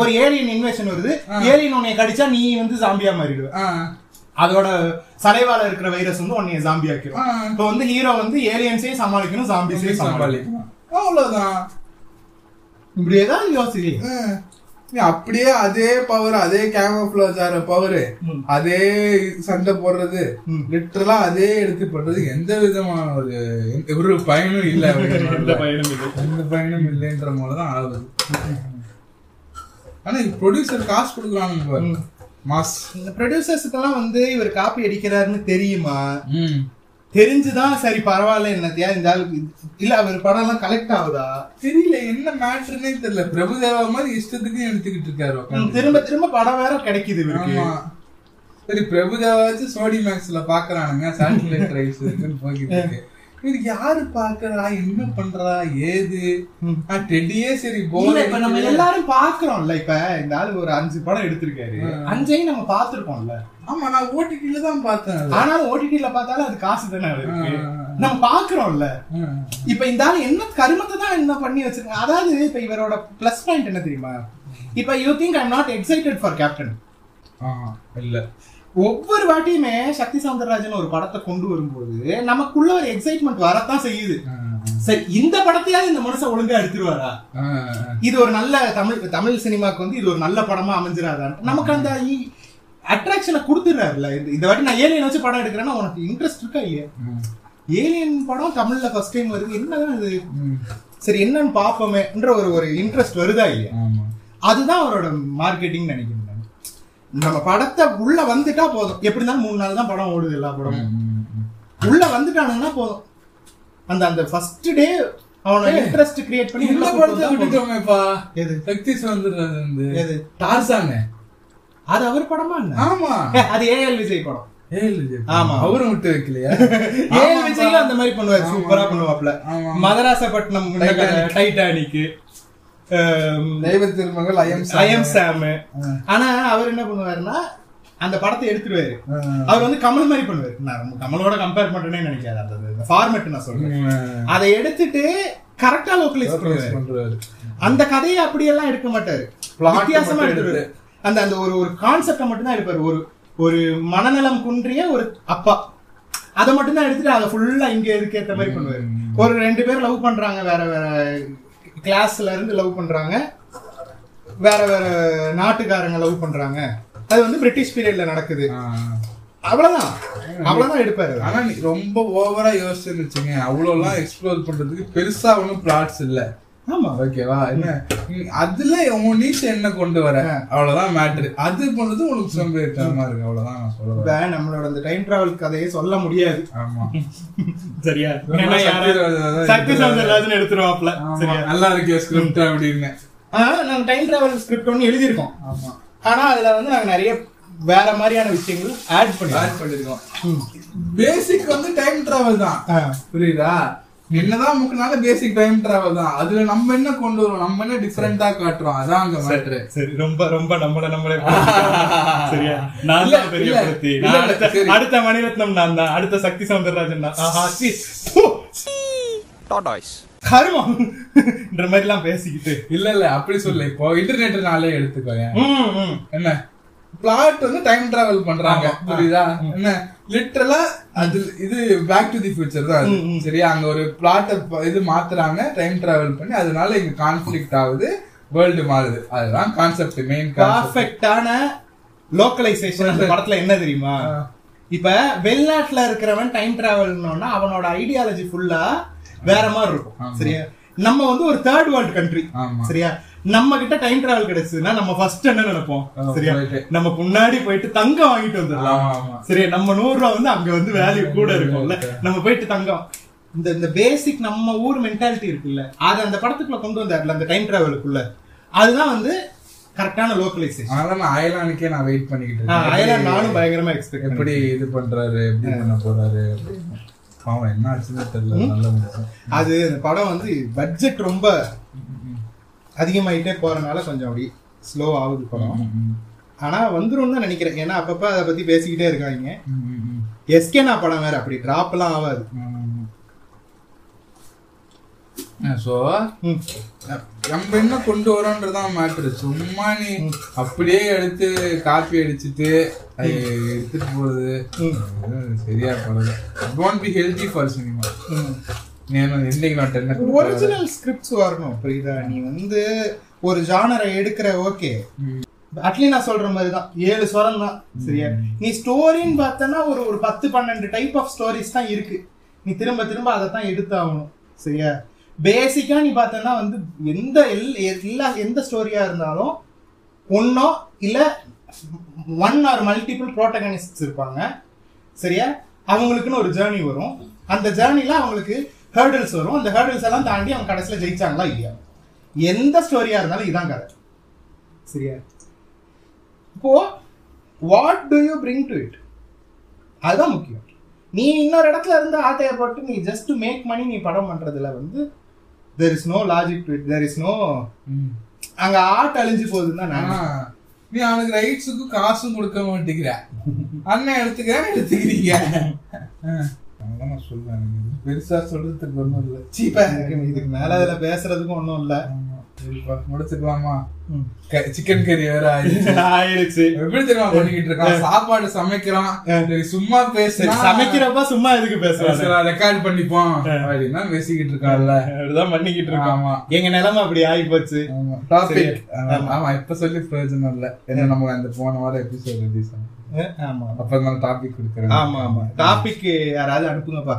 ஒரு ஏலியன் இன்வேஷன் வருது, ஏலியன் உன்னை கடிச்சா நீ வந்து ஜாம்பியா மாறிடுவ, அதோட சலைவால இருக்கிற வைரஸ் வந்து உன்னை ஜாம்பி ஆக்கிடும். இப்ப வந்து ஹீரோ வந்து ஏலியன்ஸையும் சமாளிக்கணும் ஜாம்பிஸையும் சமாளிக்கணும், அவ்வளவுதான். இப்படி ஏதாவது யோசிச்சு அப்படியே அதே பவர், அதே கேமோஃபிளாஜ் ஆற பவர், அதே சண்டை போடுறது, லிட்டரலா அதே எடுத்து பண்றது. எந்த விதமான ஒரு பயனும் இல்லை, எந்த பயனும் இல்லைன்ற மாதிரிதான் ஆகுது. ஆனா ப்ரொடியூசர் காசு கொடுக்குறாங்க மாஸ். இந்த ப்ரொடியூசர்ஸ்க்கெல்லாம் வந்து இவர் காப்பி அடிக்கிறாருன்னு தெரியுமா? தெரிஞ்சுதான் சரி பரவாயில்ல என்னத்தையா இருந்தாலும். இல்ல அவர் படம் எல்லாம் கலெக்ட் ஆகுதா தெரியல, என்ன மேட்ருன்னே தெரியல. பிரபுதேவா மாதிரி இஷ்டத்துக்கு எடுத்துக்கிட்டு இருக்காரு, திரும்ப திரும்ப படம் வேற கிடைக்குது. சரி பிரபுதேவாச்சு சோடி மேக்ஸ்ல பாக்குறானுங்க, சாட்டிலைட் ரைஸ் இருக்குன்னு போய்கிட்டு இருக்கு. இதுக்கு யாரு பாக்குறா, என்ன பண்றா, ஏது டெடியே சரி போல. இப்ப நம்ம எல்லாரும் பாக்குறோம்ல, இப்ப இந்த ஆளு ஒரு 5 படம் எடுத்திருக்காரு, 5ஐயும் நம்ம பாத்துருக்கோம்ல. ஆமா நான் ஓடிடில தான் பார்த்தேன். ஆனாலும் ஓடிடில பார்த்தாலும் அது காசு தானே இருக்கு. நம்ம பாக்குறோம்ல. இப்ப இந்த ஆள் என்ன கருமத்தை தான் என்ன பண்ணி வச்சிருக்காங்க. அதாவது இப்ப இவரோட பிளஸ் பாயிண்ட் என்ன தெரியுமா, இப்ப you think I am not excited for captain இல்ல. ஒவ்வொரு வாட்டியுமே சக்தி சௌந்தரராஜன் ஒரு படத்தை கொண்டு வரும்போது நமக்குள்ள ஒரு எக்ஸைட்மெண்ட் வரத்தான் செய்யுது. சரி, இந்த படத்தையாவது இந்த மனுஷன் ஒழுங்கா எடுத்துருவாரா, இது ஒரு நல்ல தமிழ் சினிமாவுக்கு வந்து இது ஒரு நல்ல படமா அமைஞ்சிடாதான் நமக்கு அந்த அட்ராக்ஷனை கொடுத்துடுறாருல. இந்த வாட்டி நான் ஏலியன் வச்சு படம் எடுக்கிறேன்னா உனக்கு இன்ட்ரெஸ்ட் இருக்கா இல்லையா? ஏலியன் படம் தமிழ்ல ஃபர்ஸ்ட் டைம் வருது, என்னதான் இது, சரி என்னன்னு பாப்போமேன்ற ஒரு இன்ட்ரெஸ்ட் வருதா இல்லையா? அதுதான் அவரோட மார்க்கெட்டிங் நினைக்கிறேன். நம்ம படத்தை உள்ள வந்துட்டா போதும், எப்படி இருந்தாலும் 3 நாள் தான் படம் ஓடுது எல்லா படமும். உள்ள வந்துட்டானுங்கன்னா போதும், அந்த அந்த ஃபர்ஸ்ட் டே அவனோட இன்ட்ரெஸ்ட் கிரியேட் பண்ணி இந்த படத்தை விட்டுட்டோமேப்பா. எது சக்தி சுந்தரராஜன் வந்து எது டார்சானே, அது அவர் படமா? ஆமா, அது ஏஎல் விஜய் படம். ஏஎல் விஜய், ஆமா, அவரும் விட்டு வைக்கலையா? ஏஎல் விஜயும் அந்த மாதிரி பண்ணுவார், சூப்பரா பண்ணுவாப்ல. மதராசப்பட்டினம், டைட்டானிக், தெய்வ திருமகள், ஐஎம் சாம். ஆனா அவர் என்ன பண்ணுவாருன்னா அந்த படத்தை எடுத்துருவாரு. அவர் வந்து கமல் மாதிரி பண்ணுவாரு. நான் கமலோட கம்பேர் பண்றேன்னு நினைக்காது, அந்த ஃபார்மேட் நான் சொல்றேன். அதை எடுத்துட்டு கரெக்டா லோக்கலைஸ் பண்ணுவாரு. அந்த கதையை அப்படியெல்லாம் எடுக்க மாட்டாரு, வித்தியாசமா எடுத்துருவாரு. அந்த அந்த ஒரு ஒரு கான்செப்டை மட்டும்தான் எடுப்பாரு. ஒரு ஒரு மனநலம் குன்றிய ஒரு அப்பா, அதை மட்டும்தான் எடுத்துட்டு அதை ஃபுல்லா இங்க இருக்கேற்ற மாதிரி பண்ணுவாரு. ஒரு 2 பேர் லவ் பண்றாங்க, வேற வேற கிளாஸ்ல இருந்து லவ் பண்றாங்க, வேற வேற நாட்டுக்காரங்க லவ் பண்றாங்க, அது வந்து பிரிட்டிஷ் பீரியட்ல நடக்குது, அவ்வளவுதான் அவ்வளவுதான் எடுப்பாரு. ஆனா ரொம்ப ஓவரா யோசிச்சுங்க, அவ்வளவுலாம் எக்ஸ்ப்ளோர் பண்றதுக்கு பெருசா ஒன்றும் பிளாட்ஸ் இல்லை. ஆமா, ஓகேவா? என்ன அதுல உன் நீச்ச என்ன கொண்டு வர, அவ்வளவுதான் மேட்ரு. அது போனது உங்களுக்கு சம்பேத்தனமா இருக்கு, அவ்வளவுதான் நான் சொல்லுவேன். நம்மளோட அந்த டைம் டிராவல் கதையை சொல்ல முடியாது. ஆமா, சரியா? சக்தி சௌந்தரராஜன் எடுத்துருவாப்ல, நல்லா இருக்கு ஸ்கிரிப்ட் அப்படின்னு. நாங்க டைம் டிராவல் ஸ்கிரிப்ட் ஒன்னு எழுதியிருக்கோம். ஆமா, ஆனா அதுல வந்து நாங்க நிறைய வேற மாதிரியான விஷயங்கள் ஆட் பண்ணிருக்கோம். பேசிக் வந்து டைம் டிராவல் தான், புரியுதா? என்னதான் முக்கினால பேசிக் டைம் டிராவல் தான். அதுல நம்ம என்ன கொண்டு வரோம், நம்ம என்ன டிஃபரெண்டா காட்டுறோம், அதான் அங்க மேட்டர். சரி, ரொம்ப ரொம்ப நம்மளே சரியா? நான் தான் பெரிய பத்தி, அடுத்த மணிரத்னம் நான் தான், அடுத்த சக்தி சௌந்தரராஜன் தான். ஆஹா, சி டாடாய்ஸ் கருமம்ன்ற மாதிரி எல்லாம் பேசிக்கிட்டு இல்ல இல்ல அப்படி சொல்லு. இப்போ இன்டர்நெட்னாலே எடுத்துக்கோங்க, என்ன பிளாட் வந்து டைம் டிராவல் பண்றாங்க, புரியுதா? என்ன லிட்டரலா அது இது பேக் டு தி ஃபியூச்சர் தான். சரியா? அங்க ஒரு பிளாட்ட இது மாத்துறாங்க, டைம் டிராவல் பண்ணி, அதனால இங்க கான்ஃபிளிக்ட் ஆகுது, வேர்ல்டு மாறுது. அதுதான் கான்செப்ட், மெயின் பர்ஃபெக்டான லோக்கலைசேஷன் அந்த படத்துல. என்ன தெரியுமா, இப்ப வெளிநாட்டுல இருக்கிறவன் டைம் டிராவல்னா அவனோட ஐடியாலஜி ஃபுல்லா வேற மாதிரி இருக்கும். சரியா? நம்ம வந்து ஒரு தேர்ட் வேர்ல்டு கண்ட்ரி. சரியா? நம்ம கிட்ட டைம் டிராவல் கிடைச்சதுன்னா நம்ம ஃபர்ஸ்ட் என்ன நினைப்போம்? சரியா? நம்ம முன்னாடி போயிட்டு தங்கம் வாங்கிட்டு வந்துடலாம். சரியா? நம்ம 100 ரூபா வந்து அங்க வந்து வேல்யூ கூட இருக்கும்ல, நம்ம போயிட்டு தங்கம். இந்த பேசிக் நம்ம ஊர் மென்டாலிட்டி இருக்குல்ல, அது அந்த படத்துக்குள்ள கொண்டு வந்தாருல, அந்த டைம் டிராவலுக்குள்ள. அதுதான் வந்து கரெக்டான லோக்கலைசேஷன். அதனால நான் அயலானுக்கே நான் வெயிட் பண்ணிக்கிட்டு இருக்கேன். அயலான் நானும் பயங்கரமா எக்ஸ்பெக்ட் எப்படி இது பண்றாரு, எப்படி பண்ண போறாரு. பாவம், என்ன ஆச்சுன்னு தெரியல. நல்ல அது அந்த படம் வந்து பட்ஜெட் ரொம்ப அதிகமாகிட்டே போறதுனால கொஞ்சம் அப்படி ஸ்லோ ஆகுது படம். ஆனா வந்துடும் தான் நினைக்கிறேன், ஏன்னா அப்பப்ப அதை பத்தி பேசிக்கிட்டே இருக்காங்க. எஸ்கேனா படம் வேற அப்படி டிராப் எல்லாம் ஆகாது. சோ நம்ம என்ன கொண்டு வரோன்றதான் மேட்ரு. சும்மா நீ அப்படியே எடுத்து காப்பி அடிச்சுட்டு எடுத்துட்டு போறது சரியா போறது. Don't be healthy for cinema. Original scripts வரணும், புரியுதா? நீ வந்து ஒரு ஜானரை எடுக்கிற, ஓகே, அட்லீஸ்ட் நான் சொல்ற மாதிரி தான் 7 சொரம் தான். சரியா? நீ ஸ்டோரின்னு பார்த்தனா ஒரு 10-12 டைப் ஆஃப் ஸ்டோரிஸ் தான் இருக்கு. நீ திரும்ப திரும்ப அதை தான் எடுத்தாகணும். சரியா? பேசிக்கா நீ பார்த்தனா வந்து எந்த ஸ்டோரியா இருந்தாலும் ஒன்னோ இல்ல 1 or multiple ப்ரோட்டகனிஸ்ட்ஸ் இருப்பாங்க. சரியா? அவங்களுக்குன்னு ஒரு ஜேர்னி வரும். அந்த ஜேர்னில அவங்களுக்கு ஹர்டல்ஸ் வரும். அந்த ஹர்டல்ஸ் எல்லாம் தாண்டி அவங்க கடைசியில் ஜெயிச்சாங்களா இல்லையா? எந்த ஸ்டோரியா இருந்தாலும் இதான் கதை. சரியா? இப்போ what do you bring to it, அதுதான் முக்கியம். நீ இன்னொரு இடத்துல இருந்து ஆட்டையை போட்டு நீ ஜஸ்ட் மேக் மணி நீ படம் பண்றதுல வந்து there is no logic to it, there is no அங்க ஆட் அழிஞ்சு போகுதுன்னா. நான் நீ அவனுக்கு ரைட்ஸுக்கு காசும் கொடுக்க மாட்டேங்கிற அண்ணன் எடுத்துக்கிறேன், எடுத்துக்கிறீங்க. அதெல்லாம் நான் சொல்லுவேன். பெருசாக சொல்கிறதுக்கு ஒன்றும் இல்லை, சீப்பாக இருக்கு. இதுக்கு மேலே அதில் பேசுறதுக்கும் ஒன்றும் இல்லை. முடிச்சுக்கலாமா? சிக்கன் கறி வேற ஆயிடுச்சு. எப்படி தெரியுமா பண்ணிக்கிட்டு இருக்கான்? சாப்பாடு சமைக்கிறான், சும்மா பேச சமைக்கிறப்ப சும்மா எதுக்கு பேசுறா, ரெக்கார்ட் பண்ணிப்போம் அப்படின்னா பேசிக்கிட்டு இருக்கான்ல, அப்படிதான் பண்ணிக்கிட்டு இருக்காமா. எங்க நிலைமை அப்படி ஆகி போச்சு. டாபிக் ஆமா, இப்ப சொல்லி பிரயோஜனம் இல்லை. ஏன்னா நம்ம அந்த போன வாரம் எபிசோட் ரிலீஸ் ஆகும். ஆமா, அப்பதான் டாபிக் கொடுக்குறேன். ஆமா ஆமா, டாபிக் யாராவது அனுப்புங்கப்பா.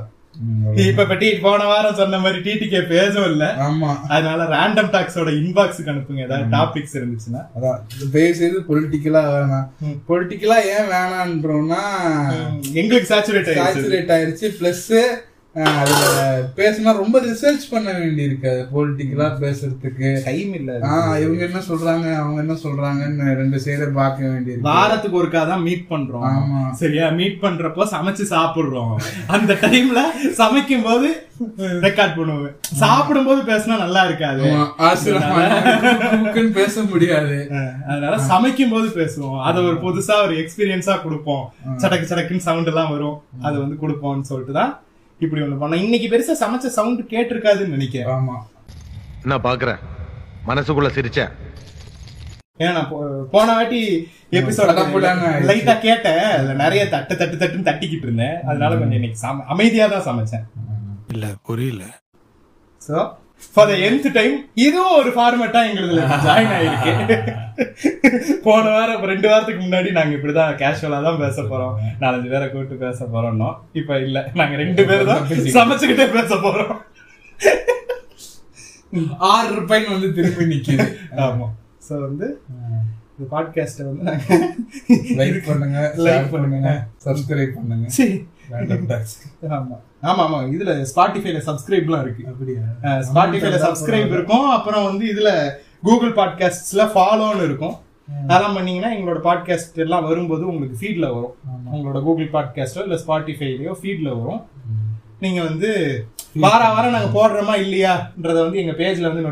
இப்ப பத்தி போன வாரம் சொன்ன மாதிரி டிடிகே பேஜும் இல்ல. ஆமா, அதனால ரேண்டம் டாக்ஸோட இன்பாக்ஸுக்கு அனுப்புங்க ஏதாவது டாபிக்ஸ் இருந்துச்சுன்னா. அதான் பேஸ் எது பொலிட்டிக்கலா வேணாம். பொலிட்டிக்கலா ஏன் வேணான்றோம்னா எங்களுக்கு சேச்சுரேட் ஆயிருச்சு. பிளஸ் அதுல பேசினா ரொம்ப ரிசர்ச் பண்ண வேண்டி இருக்காது. பொலிட்டிக்கலா பேசுறதுக்கு டைம் இல்ல. இவங்க என்ன சொல்றாங்க, அவங்க என்ன சொல்றாங்கன்னு ரெண்டு சைட பாக்க வேண்டியது. வாரத்துக்கு ஒருக்கா தான் மீட் பண்றோம். ஆமா, சரியா? மீட் பண்றப்போ சமைச்சு சாப்பிடுறோம். அந்த டைம்ல சமைக்கும் போது ரெக்கார்ட் பண்ணுவோம். சாப்பிடும் போது பேசினா நல்லா இருக்காது, பேச முடியாது. அதனால சமைக்கும் போது பேசுவோம். அத ஒரு புதுசா ஒரு எக்ஸ்பீரியன்ஸா கொடுப்போம். சடக்கு சடக்குன்னு சவுண்ட் எல்லாம் வரும், அது வந்து கொடுப்போம்னு சொல்லிட்டுதான் இப்படி ஒண்ணு பண்ண. இன்னைக்கு பெருசா சமைச்ச சவுண்ட் கேட்டிருக்காதுன்னு நினைக்கிறேன். ஆமா, நான் பாக்குறேன் மனசுக்குள்ள சிரிச்சேன். ஏன்னா போன வாட்டி எபிசோட லைட்டா கேட்டேன், அதுல நிறைய தட்டு தட்டு தட்டுன்னு தட்டிக்கிட்டு இருந்தேன். அதனால கொஞ்சம் இன்னைக்கு அமைதியா தான் சமைச்சேன். இல்ல புரியல. So for the end time இதுவும் ஒரு ஃபார்மேட்டா எங்களுதுல ஜாயின் ஆயிருக்கு. போன வாரம் ரெண்டு வாரத்துக்கு முன்னாடி நாங்க இப்படிதான் கேஷுவலா தான் பேச போறோம், 4-5 பேரை கூப்பிட்டு பேச போறோம்னோ. இப்ப இல்ல, நாங்க 2 பேர் தான் சமைச்சுக்கிட்டே பேச போறோம். 6 ரூபாய்க்கு வந்து திருப்பி நிக்குது. ஆமா, சோ வந்து இந்த பாட்காஸ்ட் வந்து நாங்க லைக் பண்ணுங்க, லைக் பண்ணுங்க, சப்ஸ்கிரைப் பண்ணுங்க. ஆமா ஆமா ஆமா, இதுல ஸ்பாட்டிஃபைல சப்ஸ்கிரைப்லாம் இருக்கு. அப்படியே ஸ்பாட்டிஃபைல சப்ஸ்கிரைப் இருக்கும். அப்புறம் வந்து இதுல கூகுள் பாட்காஸ்ட்ல ஃபாலோன்னு இருக்கும். அதெல்லாம் பண்ணீங்கன்னா எங்களோட பாட்காஸ்ட் எல்லாம் வரும்போது உங்களுக்கு ஃபீட்ல வரும். உங்களோட கூகுள் பாட்காஸ்டோ இல்ல ஸ்பாட்டிஃபைலயோ ஃபீட்ல வரும். நீங்க வந்து வாரம் நாங்க போடுறோமா இல்லையான்றத வந்து எங்க பேஜ்ல வந்து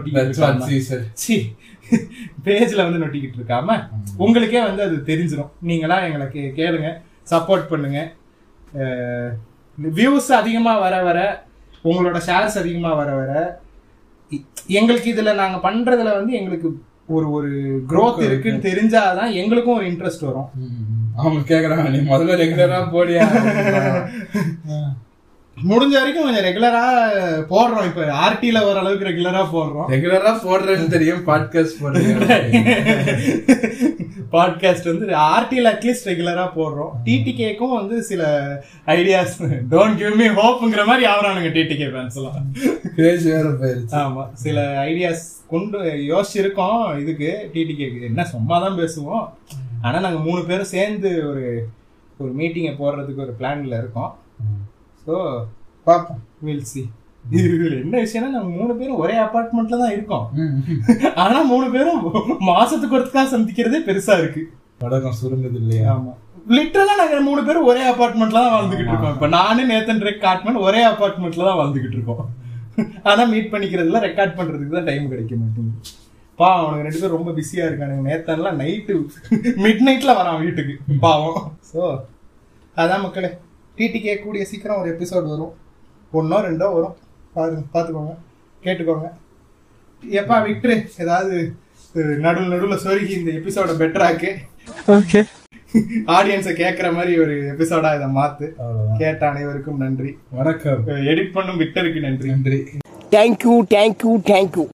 நோட்டிக்கிட்டு இருக்காம உங்களுக்கே வந்து அது தெரிஞ்சிடும். நீங்களா எங்களை கேளுங்க, சப்போர்ட் பண்ணுங்க. வியூஸ் அதிகமா வர வர, உங்களோட ஷேர்ஸ் அதிகமா வர வர, எங்களுக்கு இதுல நாங்க பண்றதுல வந்து எங்களுக்கு ஒரு ஒரு growth இருக்குன்னு தெரிஞ்சாதான் எங்களுக்கும் ஒரு இன்ட்ரெஸ்ட் வரும். அவங்க கேக்குறாங்க, நீ முதல்ல ரெகுலரா போடியா. முடிஞ்ச வரைக்கும் கொஞ்சம் ரெகுலரா போடுறோம். இப்ப ஆர்டில ஓரளவுக்கு ரெகுலரா போடுறோம். ரெகுலரா போடுறேன்னு தெரியும். பாட்காஸ்ட் பாட்காஸ்ட் வந்து ஆர்டில அட்லீஸ்ட் ரெகுலரா போடுறோம். டிடிகேக்கும் வந்து சில ஐடியாஸ் டோன்ட் கிவ் மீ ஹோப்ங்கிற மாதிரி ஆவறானுங்க டிடிகே ஃபேன்ஸ் எல்லாம். கிரேஸ் வேற போயிருச்சு. ஆமா, சில ஐடியாஸ் கொண்டு யோசிச்சிருக்கோம். இதுக்கு டிடிகேக்கு என்ன சும்மா தான் பேசுவோம். ஆனா நாங்க 3 பேரும் சேர்ந்து ஒரு ஒரு மீட்டிங்கை போடுறதுக்கு ஒரு பிளான்ல இருக்கோம். ஸோ பார்ப்போம், வில் சி. இதில் என்ன விஷயம்னா, நாங்கள் 3 பேரும் ஒரே அப்பார்ட்மெண்ட்ல தான் இருக்கோம். ஆனால் 3 பேரும் மாசத்துக்கு ஒருத்துக்காக சந்திக்கிறதே பெருசா இருக்கு. படகம் சுருங்குது இல்லையா? ஆமாம், லிட்டரலா நாங்க 3 பேரும் ஒரே அப்பார்ட்மெண்ட்ல தான் வாழ்ந்துகிட்டு இருக்கோம். இப்போ நானும் நேத்தன் ரெக் காட்மன் ஒரே அப்பார்ட்மெண்ட்ல தான் வாழ்ந்துகிட்டு இருக்கோம். ஆனால் மீட் பண்ணிக்கிறதுல ரெக்கார்ட் பண்றதுக்கு தான் டைம் கிடைக்க மாட்டேங்குது. பாவம், அவனுக்கு 2 பேரும் ரொம்ப பிஸியா இருக்கானுங்க. நேத்தன்லாம் நைட்டு மிட்நைட்ல வரான் வீட்டுக்கு, பாவம். ஸோ அதான் மக்களே, டிடிகே கூடிய சீக்கிரம் ஒரு எபிசோட் வரும். 1-2 வரும். பார்த்துக்கோங்க, கேட்டுக்கோங்க. எப்பா விக்டர் ஏதாவது நடுவில் சொருகி இந்த எபிசோட பெட்டராக்கு ஓகே ஆடியன்ஸை கேட்குற மாதிரி ஒரு எபிசோடா இதை மாத்து. கேட்ட அனைவருக்கும் நன்றி, வணக்கம். எடிட் பண்ணும் விக்டருக்கு நன்றி. நன்றி, தேங்க்யூ தேங்க்யூ தேங்க்யூ,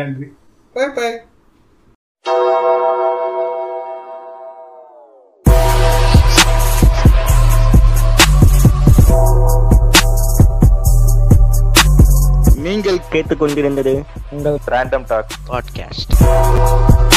நன்றி, பை பை. நீங்கள் கேட்டுக்கொண்டிருந்தது உங்கள் ரேண்டம் டாக் பாட்காஸ்ட்.